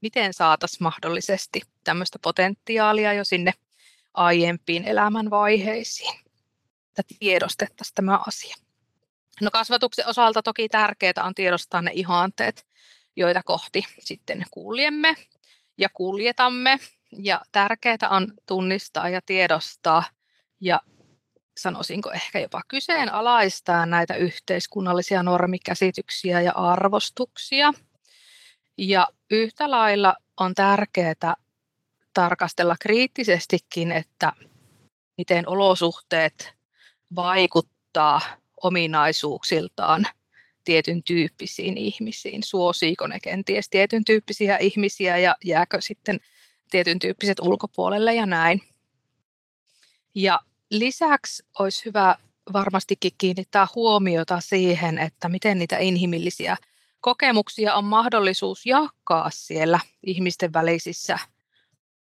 miten saataisiin mahdollisesti tämmöistä potentiaalia jo sinne aiempiin elämänvaiheisiin, että tiedostettaisiin tämä asia. No kasvatuksen osalta toki tärkeää on tiedostaa ne ihanteet, joita kohti sitten kuljemme ja kuljetamme. Ja tärkeää on tunnistaa ja tiedostaa ja sanoisinko ehkä jopa kyseenalaistaa näitä yhteiskunnallisia normikäsityksiä ja arvostuksia. Ja yhtä lailla on tärkeää tarkastella kriittisestikin, että miten olosuhteet vaikuttaa ominaisuuksiltaan tietyn tyyppisiin ihmisiin. Suosiiko ne kenties tietyn tyyppisiä ihmisiä ja jääkö sitten tietyn tyyppiset ulkopuolelle ja näin. Ja lisäksi olisi hyvä varmastikin kiinnittää huomiota siihen, että miten niitä inhimillisiä kokemuksia on mahdollisuus jakaa siellä ihmisten välisissä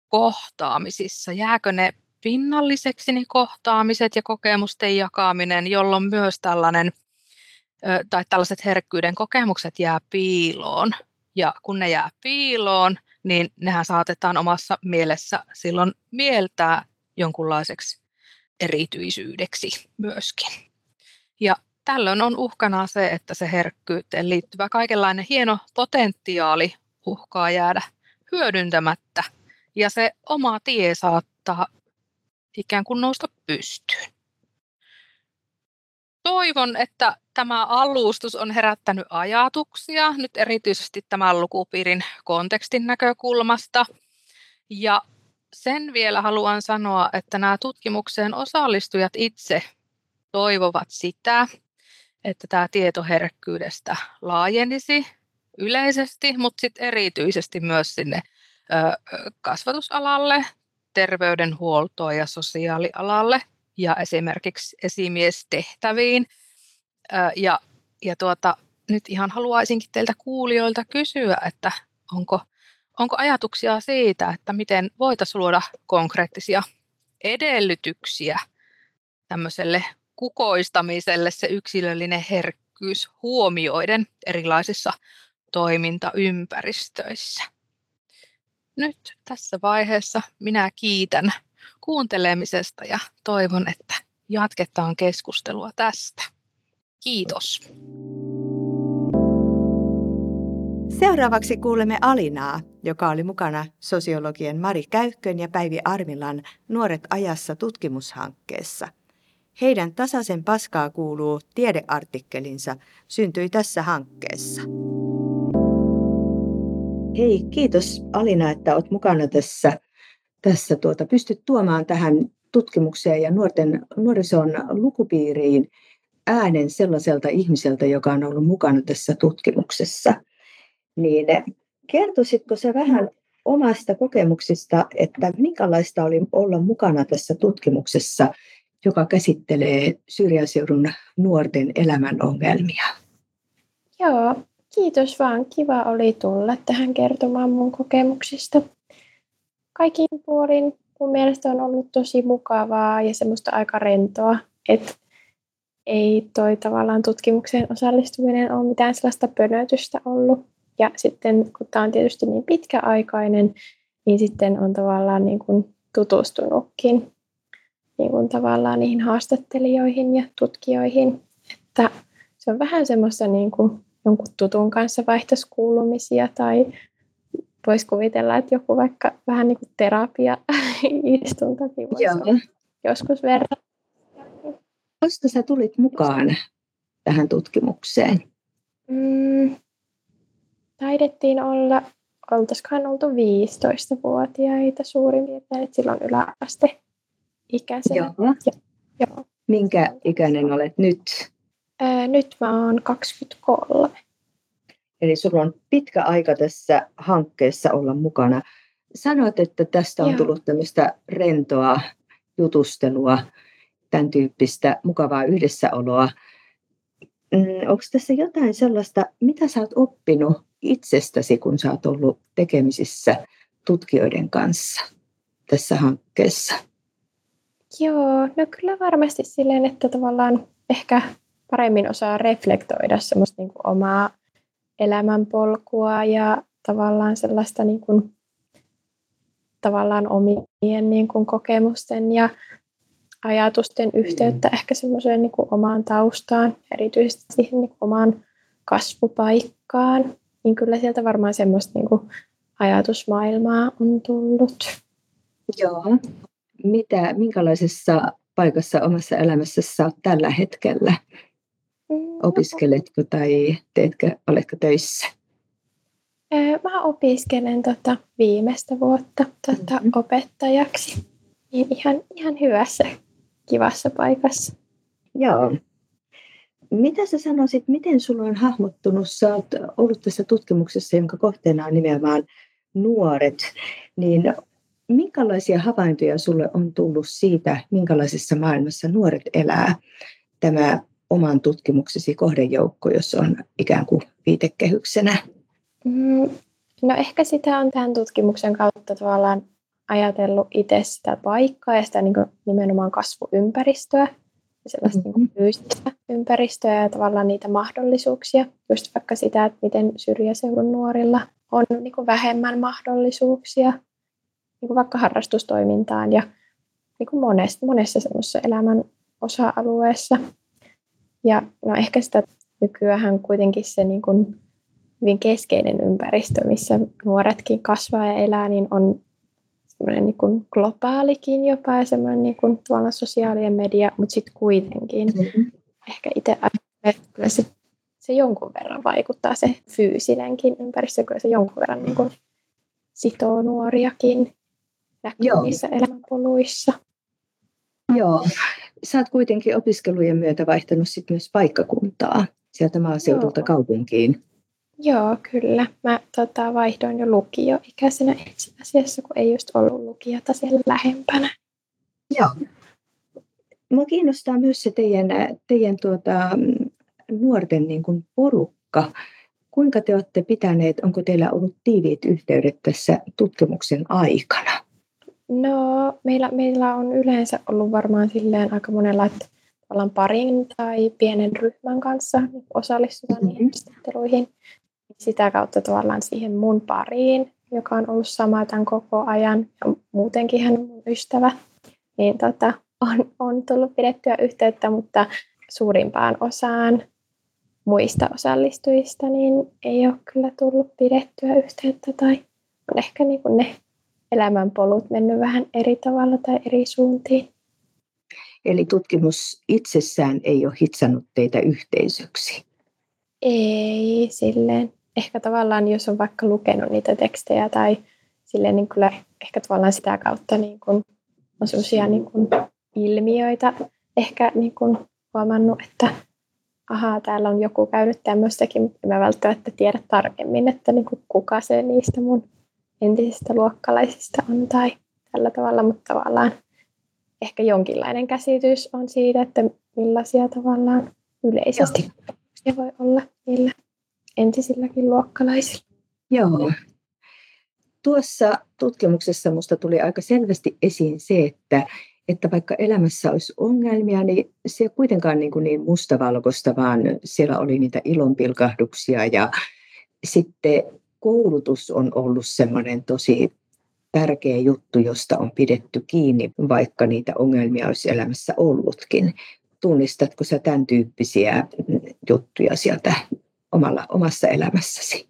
kohtaamisissa. Jääkö ne pinnalliseksi ne kohtaamiset ja kokemusten jakaminen, jolloin myös tällainen, tai tällaiset herkkyyden kokemukset jää piiloon. Ja kun ne jää piiloon, niin nehän saatetaan omassa mielessä silloin mieltää jonkunlaiseksi erityisyydeksi myöskin. Ja tällöin on uhkana se, että se herkkyyteen liittyvä kaikenlainen hieno potentiaali uhkaa jäädä hyödyntämättä ja se oma tie saattaa ikään kuin nousta pystyyn. Toivon, että tämä alustus on herättänyt ajatuksia, nyt erityisesti tämän lukupiirin kontekstin näkökulmasta. Ja sen vielä haluan sanoa, että nämä tutkimukseen osallistujat itse toivovat sitä, että tämä tieto herkkyydestä laajenisi yleisesti, mutta sit erityisesti myös sinne kasvatusalalle, terveydenhuoltoon ja sosiaalialalle ja esimerkiksi esimiestehtäviin. Ja, ja tuota, nyt ihan haluaisinkin teiltä kuulijoilta kysyä, että onko, onko ajatuksia siitä, että miten voitaisiin luoda konkreettisia edellytyksiä tämmöiselle kukoistamiselle se yksilöllinen herkkyys huomioiden erilaisissa toimintaympäristöissä. Nyt tässä vaiheessa minä kiitän kuuntelemisesta ja toivon, että jatketaan keskustelua tästä. Kiitos. Seuraavaksi kuulemme Alinaa, joka oli mukana sosiologien Mari Käyhkön ja Päivi Armilan Nuoret ajassa tutkimushankkeessa. Heidän Tasaisen paskaa kuuluu tiedeartikkelinsa syntyi tässä hankkeessa. Hei, kiitos Alina, että olet mukana tässä. tässä tuota, pystyt tuomaan tähän tutkimukseen ja nuorten, nuorison lukupiiriin äänen sellaiselta ihmiseltä, joka on ollut mukana tässä tutkimuksessa. Niin, kertoisitko sä vähän omasta kokemuksista, että minkälaista oli olla mukana tässä tutkimuksessa, joka käsittelee syrjäseudun nuorten elämän ongelmia? Joo, kiitos vaan. Kiva oli tulla tähän kertomaan mun kokemuksista. Kaikin puolin mun mielestä on ollut tosi mukavaa ja semmoista aika rentoa, että ei toi tavallaan tutkimukseen osallistuminen ole mitään sellaista pönötystä ollut. Ja sitten kun tämä on tietysti niin pitkäaikainen, niin sitten on tavallaan niin kuin tutustunutkin niin kuin tavallaan niihin haastattelijoihin ja tutkijoihin. Että se on vähän semmoista niin kuin jonkun tutun kanssa vaihtaisi kuulumisia tai voisi kuvitella, että joku vaikka vähän niin kuin terapia-istuntakin voisi joskus verran. Koska sä tulit mukaan tähän tutkimukseen? Mm, taidettiin olla, oltaisikohan oltu viisitoistavuotiaita suurin piirtein, että silloin yläasteikäisenä. Joo. Ja, joo. Minkä ikäinen olet nyt? Öö, nyt mä oon kaksikymmentäkolme. Eli sulla on pitkä aika tässä hankkeessa olla mukana. Sanoit, että tästä on Joo. tullut tämmöistä rentoa jutustelua, tämän tyyppistä mukavaa yhdessäoloa. Onko tässä jotain sellaista, mitä sä oot oppinut itsestäsi, kun sä oot ollut tekemisissä tutkijoiden kanssa tässä hankkeessa? Joo, no kyllä varmasti silleen, että tavallaan ehkä paremmin osaa reflektoida semmoista niin kuin omaa elämänpolkua ja tavallaan sellaista niin kuin, tavallaan omien niin kuin kokemusten ja ajatusten yhteyttä mm. ehkä semmoiseen niin kuin omaan taustaan, erityisesti siihen niin kuin omaan kasvupaikkaan, niin kyllä sieltä varmaan semmoista niin kuin ajatusmaailmaa on tullut. Joo. Mitä, minkälaisessa paikassa omassa elämässäsi olet tällä hetkellä? Opiskeletko tai teetkö, oletko töissä? Mä opiskelen tota viimeistä vuotta tota mm-hmm. opettajaksi. Ihan, ihan hyvässä, kivassa paikassa. Joo. Mitä sä sanoisit, miten sulla on hahmottunut? Sä oot ollut tässä tutkimuksessa, jonka kohteena on nimenomaan nuoret. Niin minkälaisia havaintoja sulle on tullut siitä, minkälaisessa maailmassa nuoret elää? Tämä oman tutkimuksesi kohdejoukko, jos on ikään kuin viitekehyksenä. Mm, no ehkä sitä on tämän tutkimuksen kautta tavallaan ajatellut itse sitä paikkaa ja sitä niin kuin nimenomaan kasvuympäristöä, sellaista mm-hmm. niin kuin fyysistä ympäristöä ja tavallaan niitä mahdollisuuksia, just vaikka sitä, että miten syrjäseudun nuorilla on niin kuin vähemmän mahdollisuuksia, niin kuin vaikka harrastustoimintaan ja niin kuin monessa, monessa semmoisessa elämän osa-alueessa. Ja no ehkä sitä nykyään kuitenkin se niin kuin hyvin keskeinen ympäristö, missä nuoretkin kasvaa ja elää, niin on semmoinen niin kuin globaalikin jopa ja semmoinen niin kuin tuolla sosiaalinen media, mutta sitten kuitenkin mm-hmm. ehkä itse ajattelen, se, se jonkun verran vaikuttaa se fyysinenkin ympäristö, kun se jonkun verran niin kuin sitoo nuoriakin niissä elämänpoluissa. Joo. Sä oot kuitenkin opiskelujen myötä vaihtanut sit myös paikkakuntaa sieltä maaseudulta Joo. kaupunkiin. Joo, kyllä. Mä tota, vaihdoin jo lukioikäisenä itse asiassa, kun ei just ollut lukiota siellä lähempänä. Joo. Mua kiinnostaa myös se teidän, teidän tuota, nuorten niin kuin porukka. Kuinka te olette pitäneet, onko teillä ollut tiiviit yhteydet tässä tutkimuksen aikana? No, meillä, meillä on yleensä ollut varmaan silleen aika monella, että ollaan parin tai pienen ryhmän kanssa osallistutaan mm-hmm. niihin haastatteluihin. Sitä kautta tavallaan siihen mun pariin, joka on ollut sama tämän koko ajan ja muutenkin hän on mun ystävä, niin tota, on, on tullut pidettyä yhteyttä, mutta suurimpaan osaan muista osallistujista niin ei ole kyllä tullut pidettyä yhteyttä tai on ehkä niin kuin ne elämänpolut mennyt vähän eri tavalla tai eri suuntiin. Eli tutkimus itsessään ei ole hitsannut teitä yhteisöksi? Ei silleen. Ehkä tavallaan, jos on vaikka lukenut niitä tekstejä tai silleen, niin kyllä ehkä tavallaan sitä kautta niin kun on sellaisia niin kun ilmiöitä. Ehkä niin kun huomannut, että ahaa, täällä on joku käynyt tämmöistäkin, mutta mä välttämättä tiedä tarkemmin, että niin kun kuka se niistä mun entisistä luokkalaisista on tai tällä tavalla, mutta tavallaan ehkä jonkinlainen käsitys on siitä, että millaisia tavallaan yleisesti se voi olla niillä entisilläkin luokkalaisilla. Joo. Tuossa tutkimuksessa minusta tuli aika selvästi esiin se, että, että vaikka elämässä olisi ongelmia, niin se ei kuitenkaan niin, niin mustavalkoista, vaan siellä oli niitä ilonpilkahduksia ja sitten koulutus on ollut semmoinen tosi tärkeä juttu, josta on pidetty kiinni, vaikka niitä ongelmia olisi elämässä ollutkin. Tunnistatko sä tämän tyyppisiä juttuja sieltä omalla, omassa elämässäsi?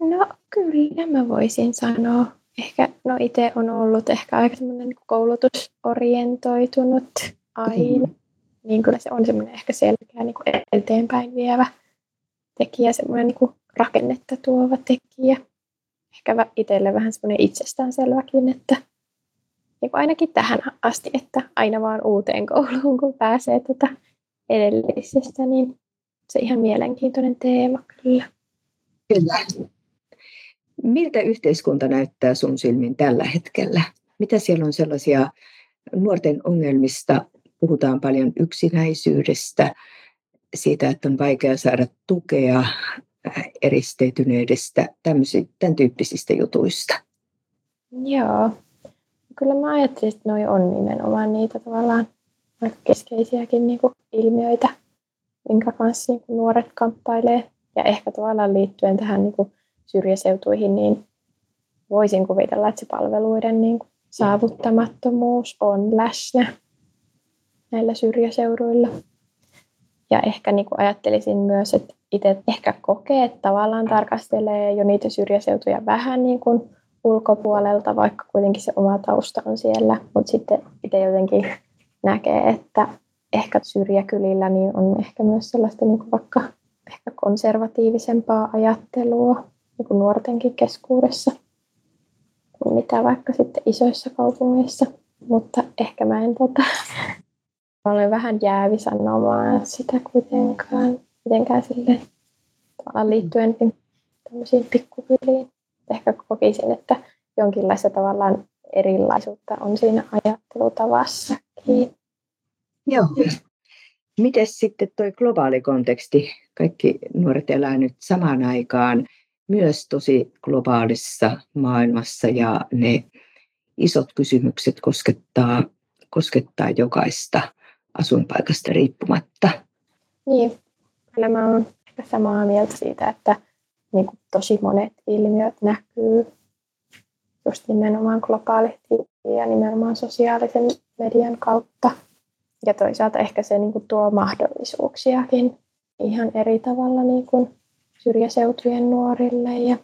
No kyllä mä voisin sanoa. Ehkä, no itse on ollut ehkä aika semmoinen koulutusorientoitunut aina. Mm. Niin kyllä se on semmoinen ehkä selkeä niin kuin eteenpäin vievä tekijä, semmoinen niin kuin rakennetta tuova tekijä. Ehkä itselle vähän semmoinen itsestäänselväkin, että niin ainakin tähän asti, että aina vaan uuteen kouluun, kun pääsee tuota edellisestä, niin se ihan mielenkiintoinen teema kyllä. Kyllä. Miltä yhteiskunta näyttää sun silmin tällä hetkellä? Mitä siellä on sellaisia nuorten ongelmista? Puhutaan paljon yksinäisyydestä, siitä, että on vaikea saada tukea, eristeytyneydestä, tämän tyyppisistä jutuista. Joo. Kyllä mä ajattelin, että noi on nimenomaan niitä tavallaan aika keskeisiäkin niin kuin ilmiöitä, minkä kanssa niin kuin nuoret kamppailee. Ja ehkä tavallaan liittyen tähän niin kuin syrjäseutuihin, niin voisin kuvitella, että se palveluiden niin kuin saavuttamattomuus on läsnä näillä syrjäseuduilla. Ja ehkä niin kuin ajattelisin myös, että itse ehkä kokee, että tavallaan tarkastelee jo niitä syrjäseutuja vähän niin kuin ulkopuolelta, vaikka kuitenkin se oma tausta on siellä. Mutta sitten itse jotenkin näkee, että ehkä syrjäkylillä niin on ehkä myös sellaista niin kuin vaikka ehkä konservatiivisempaa ajattelua niin kuin nuortenkin keskuudessa kuin mitä vaikka sitten isoissa kaupungeissa. Mutta ehkä mä en tota... olen vähän jäävi sanomaan sitä kuitenkaan. Mitenkään silleen liittyen tämmöisiin pikkukyliin. Ehkä kokisin, että jonkinlaista tavallaan erilaisuutta on siinä ajattelutavassakin. Joo. Mites sitten toi globaali konteksti? Kaikki nuoret elää nyt samaan aikaan myös tosi globaalissa maailmassa ja ne isot kysymykset koskettaa, koskettaa jokaista asuinpaikasta riippumatta. Niin. Kyllä mä oon ehkä samaa mieltä siitä, että niin kuin tosi monet ilmiöt näkyy just nimenomaan globaalisti ja nimenomaan sosiaalisen median kautta. Ja toisaalta ehkä se niin kuin tuo mahdollisuuksiakin ihan eri tavalla niin kuin syrjäseutujen nuorille ja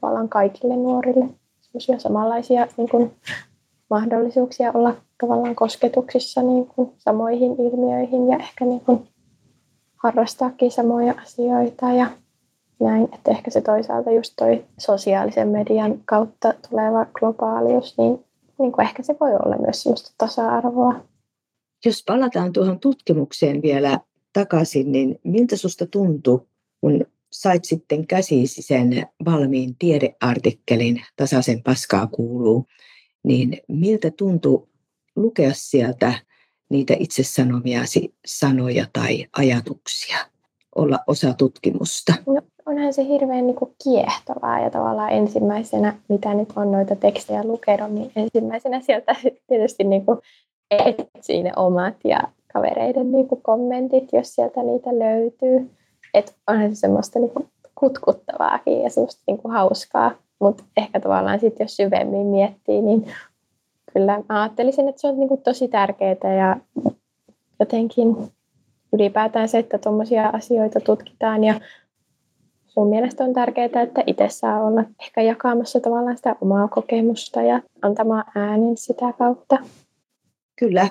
tavallaan kaikille nuorille. Sellaisia samanlaisia niin kuin mahdollisuuksia olla tavallaan kosketuksissa niin kuin samoihin ilmiöihin ja ehkä niin kuin harrastaakin samoja asioita ja näin, että ehkä se toisaalta just toi sosiaalisen median kautta tuleva globaalius, niin, niin kuin ehkä se voi olla myös semmoista tasa-arvoa. Jos palataan tuohon tutkimukseen vielä takaisin, niin miltä susta tuntui, kun sait sitten käsiisi sen valmiin tiedeartikkelin Tasaisen paskaa kuuluu, niin miltä tuntui lukea sieltä niitä itse sanomiasi sanoja tai ajatuksia, olla osa tutkimusta? No, onhan se hirveän niin kuin kiehtovaa ja tavallaan ensimmäisenä, mitä nyt on noita tekstejä lukenut, niin ensimmäisenä sieltä tietysti niin kuin etsii ne omat ja kavereiden niin kuin kommentit, jos sieltä niitä löytyy. Et onhan se semmoista niin kuin kutkuttavaakin ja semmoista niin kuin hauskaa, mutta ehkä tavallaan sitten jos syvemmin miettii, niin kyllä mä ajattelisin, että se on niinku tosi tärkeää ja jotenkin ylipäätään se, että tuommoisia asioita tutkitaan ja mun mielestä on tärkeää, että itse saa olla ehkä jakamassa tavallaan sitä omaa kokemusta ja antamaan äänen sitä kautta. Kyllä.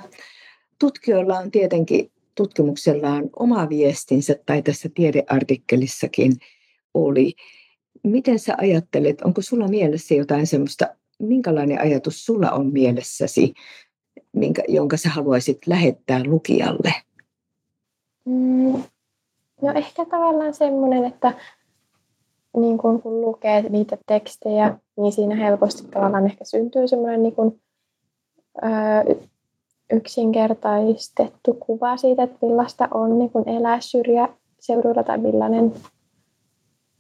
Tutkijoilla on tietenkin tutkimuksellaan oma viestinsä tai tässä tiedeartikkelissakin oli. Miten sä ajattelet, onko sulla mielessä jotain semmoista, minkälainen ajatus sulla on mielessäsi, minkä, jonka sä haluaisit lähettää lukijalle? Mm, no ehkä tavallaan semmoinen, että niin kun, kun lukee niitä tekstejä, niin siinä helposti tavallaan ehkä syntyy semmoinen niin kun, ö, yksinkertaistettu kuva siitä, että millaista on niin kun elää syrjäseudulla tai millainen...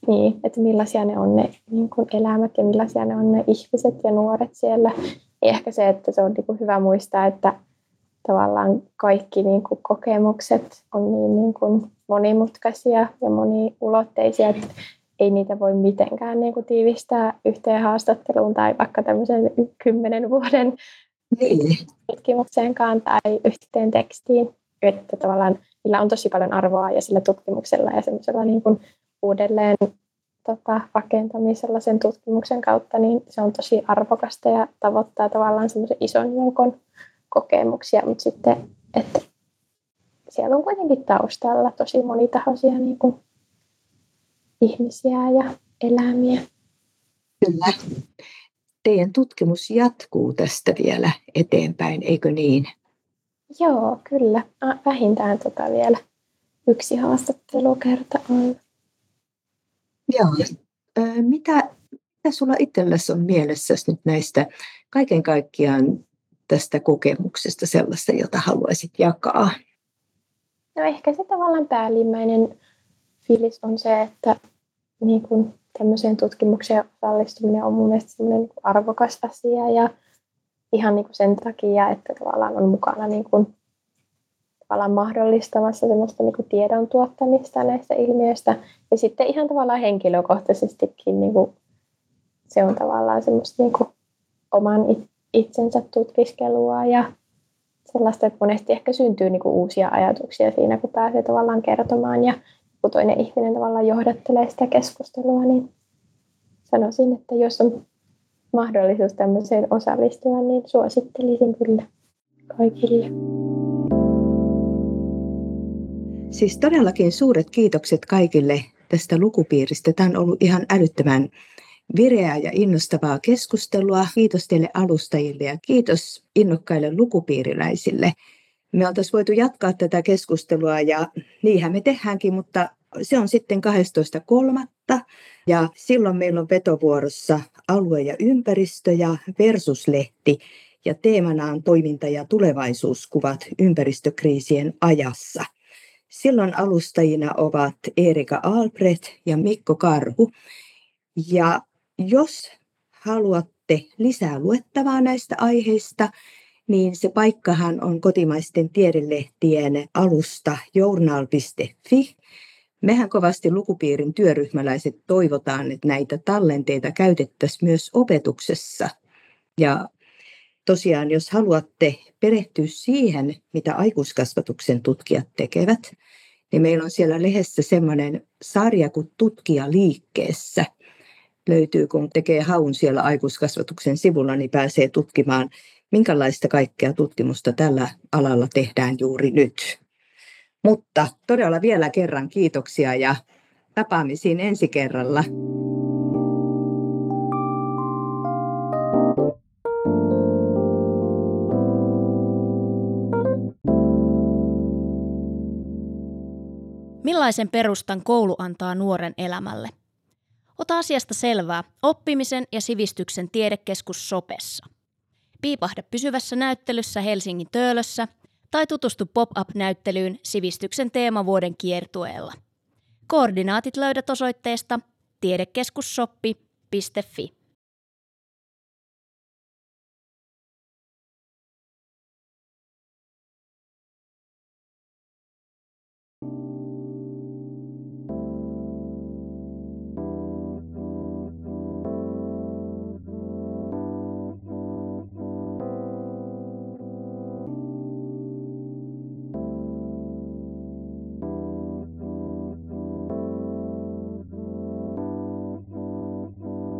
Niin, että millaisia ne on ne niin kuin elämät ja millaisia ne on ne ihmiset ja nuoret siellä. Ja ehkä se, että se on niin kuin hyvä muistaa, että tavallaan kaikki niin kuin kokemukset on niin, niin kuin monimutkaisia ja moniulotteisia, että ei niitä voi mitenkään niin kuin tiivistää yhteen haastatteluun tai vaikka tämmöisen kymmenen vuoden tutkimukseenkaan tai yhteen tekstiin. Että tavallaan niillä on tosi paljon arvoa ja sillä tutkimuksella ja semmoisella niin kuin uudelleen tota, rakentamisella sen tutkimuksen kautta, niin se on tosi arvokasta ja tavoittaa tavallaan semmoisen ison joukon kokemuksia, mutta sitten, että siellä on kuitenkin taustalla tosi monitahoisia niin kuin ihmisiä ja elämiä. Kyllä. Teidän tutkimus jatkuu tästä vielä eteenpäin, eikö niin? Joo, kyllä. Vähintään tota vielä yksi haastattelukerta on. Joo. Mitä, mitä sulla itsellesi on mielessäsi nyt näistä kaiken kaikkiaan tästä kokemuksesta sellaista, jota haluaisit jakaa? No ehkä se tavallaan päällimmäinen fiilis on se, että niin kun tämmöiseen tutkimukseen osallistuminen on mun mielestä semmoinen arvokas asia ja ihan niin kuin sen takia, että tavallaan on mukana niin kuin tavallaan mahdollistamassa semmoista niin kuin tiedon tuottamista näistä ilmiöistä. Ja sitten ihan tavallaan henkilökohtaisestikin niin kuin se on tavallaan semmoista niin kuin oman itsensä tutkiskelua ja sellaista, että monesti ehkä syntyy niin kuin uusia ajatuksia siinä, kun pääsee tavallaan kertomaan ja kun toinen ihminen tavallaan johdattelee sitä keskustelua, niin sanoisin, että jos on mahdollisuus tämmöiseen osallistua, niin suosittelisin kyllä kaikille. Siis todellakin suuret kiitokset kaikille tästä lukupiiristä. Tämä on ollut ihan älyttömän vireää ja innostavaa keskustelua. Kiitos teille alustajille ja kiitos innokkaille lukupiiriläisille. Me oltaisiin voitu jatkaa tätä keskustelua ja niinhän me tehdäänkin, mutta se on sitten kahdestoista kolmatta ja silloin meillä on vetovuorossa alue ja ympäristö ja versuslehti ja teemana on toiminta- ja tulevaisuuskuvat ympäristökriisien ajassa. Silloin alustajina ovat Erika Albrecht ja Mikko Karhu ja jos haluatte lisää luettavaa näistä aiheista, niin se paikkahan on kotimaisten tiedelehtien alusta journal piste fi. Mehän kovasti lukupiirin työryhmäläiset toivotaan, että näitä tallenteita käytettäisiin myös opetuksessa. Ja tosiaan, jos haluatte perehtyä siihen, mitä aikuiskasvatuksen tutkijat tekevät, niin meillä on siellä lehdessä semmoinen sarja kuin Tutkija liikkeessä. Löytyy, kun tekee haun siellä aikuiskasvatuksen sivulla, niin pääsee tutkimaan, minkälaista kaikkea tutkimusta tällä alalla tehdään juuri nyt. Mutta todella vielä kerran kiitoksia ja tapaamisiin ensi kerralla. Millaisen perustan koulu antaa nuoren elämälle? Ota asiasta selvää oppimisen ja sivistyksen tiedekeskus Sopessa. Piipahda pysyvässä näyttelyssä Helsingin Töölössä tai tutustu pop-up-näyttelyyn sivistyksen teemavuoden kiertueella. Koordinaatit löydät osoitteesta tiedekeskusshoppi piste fi.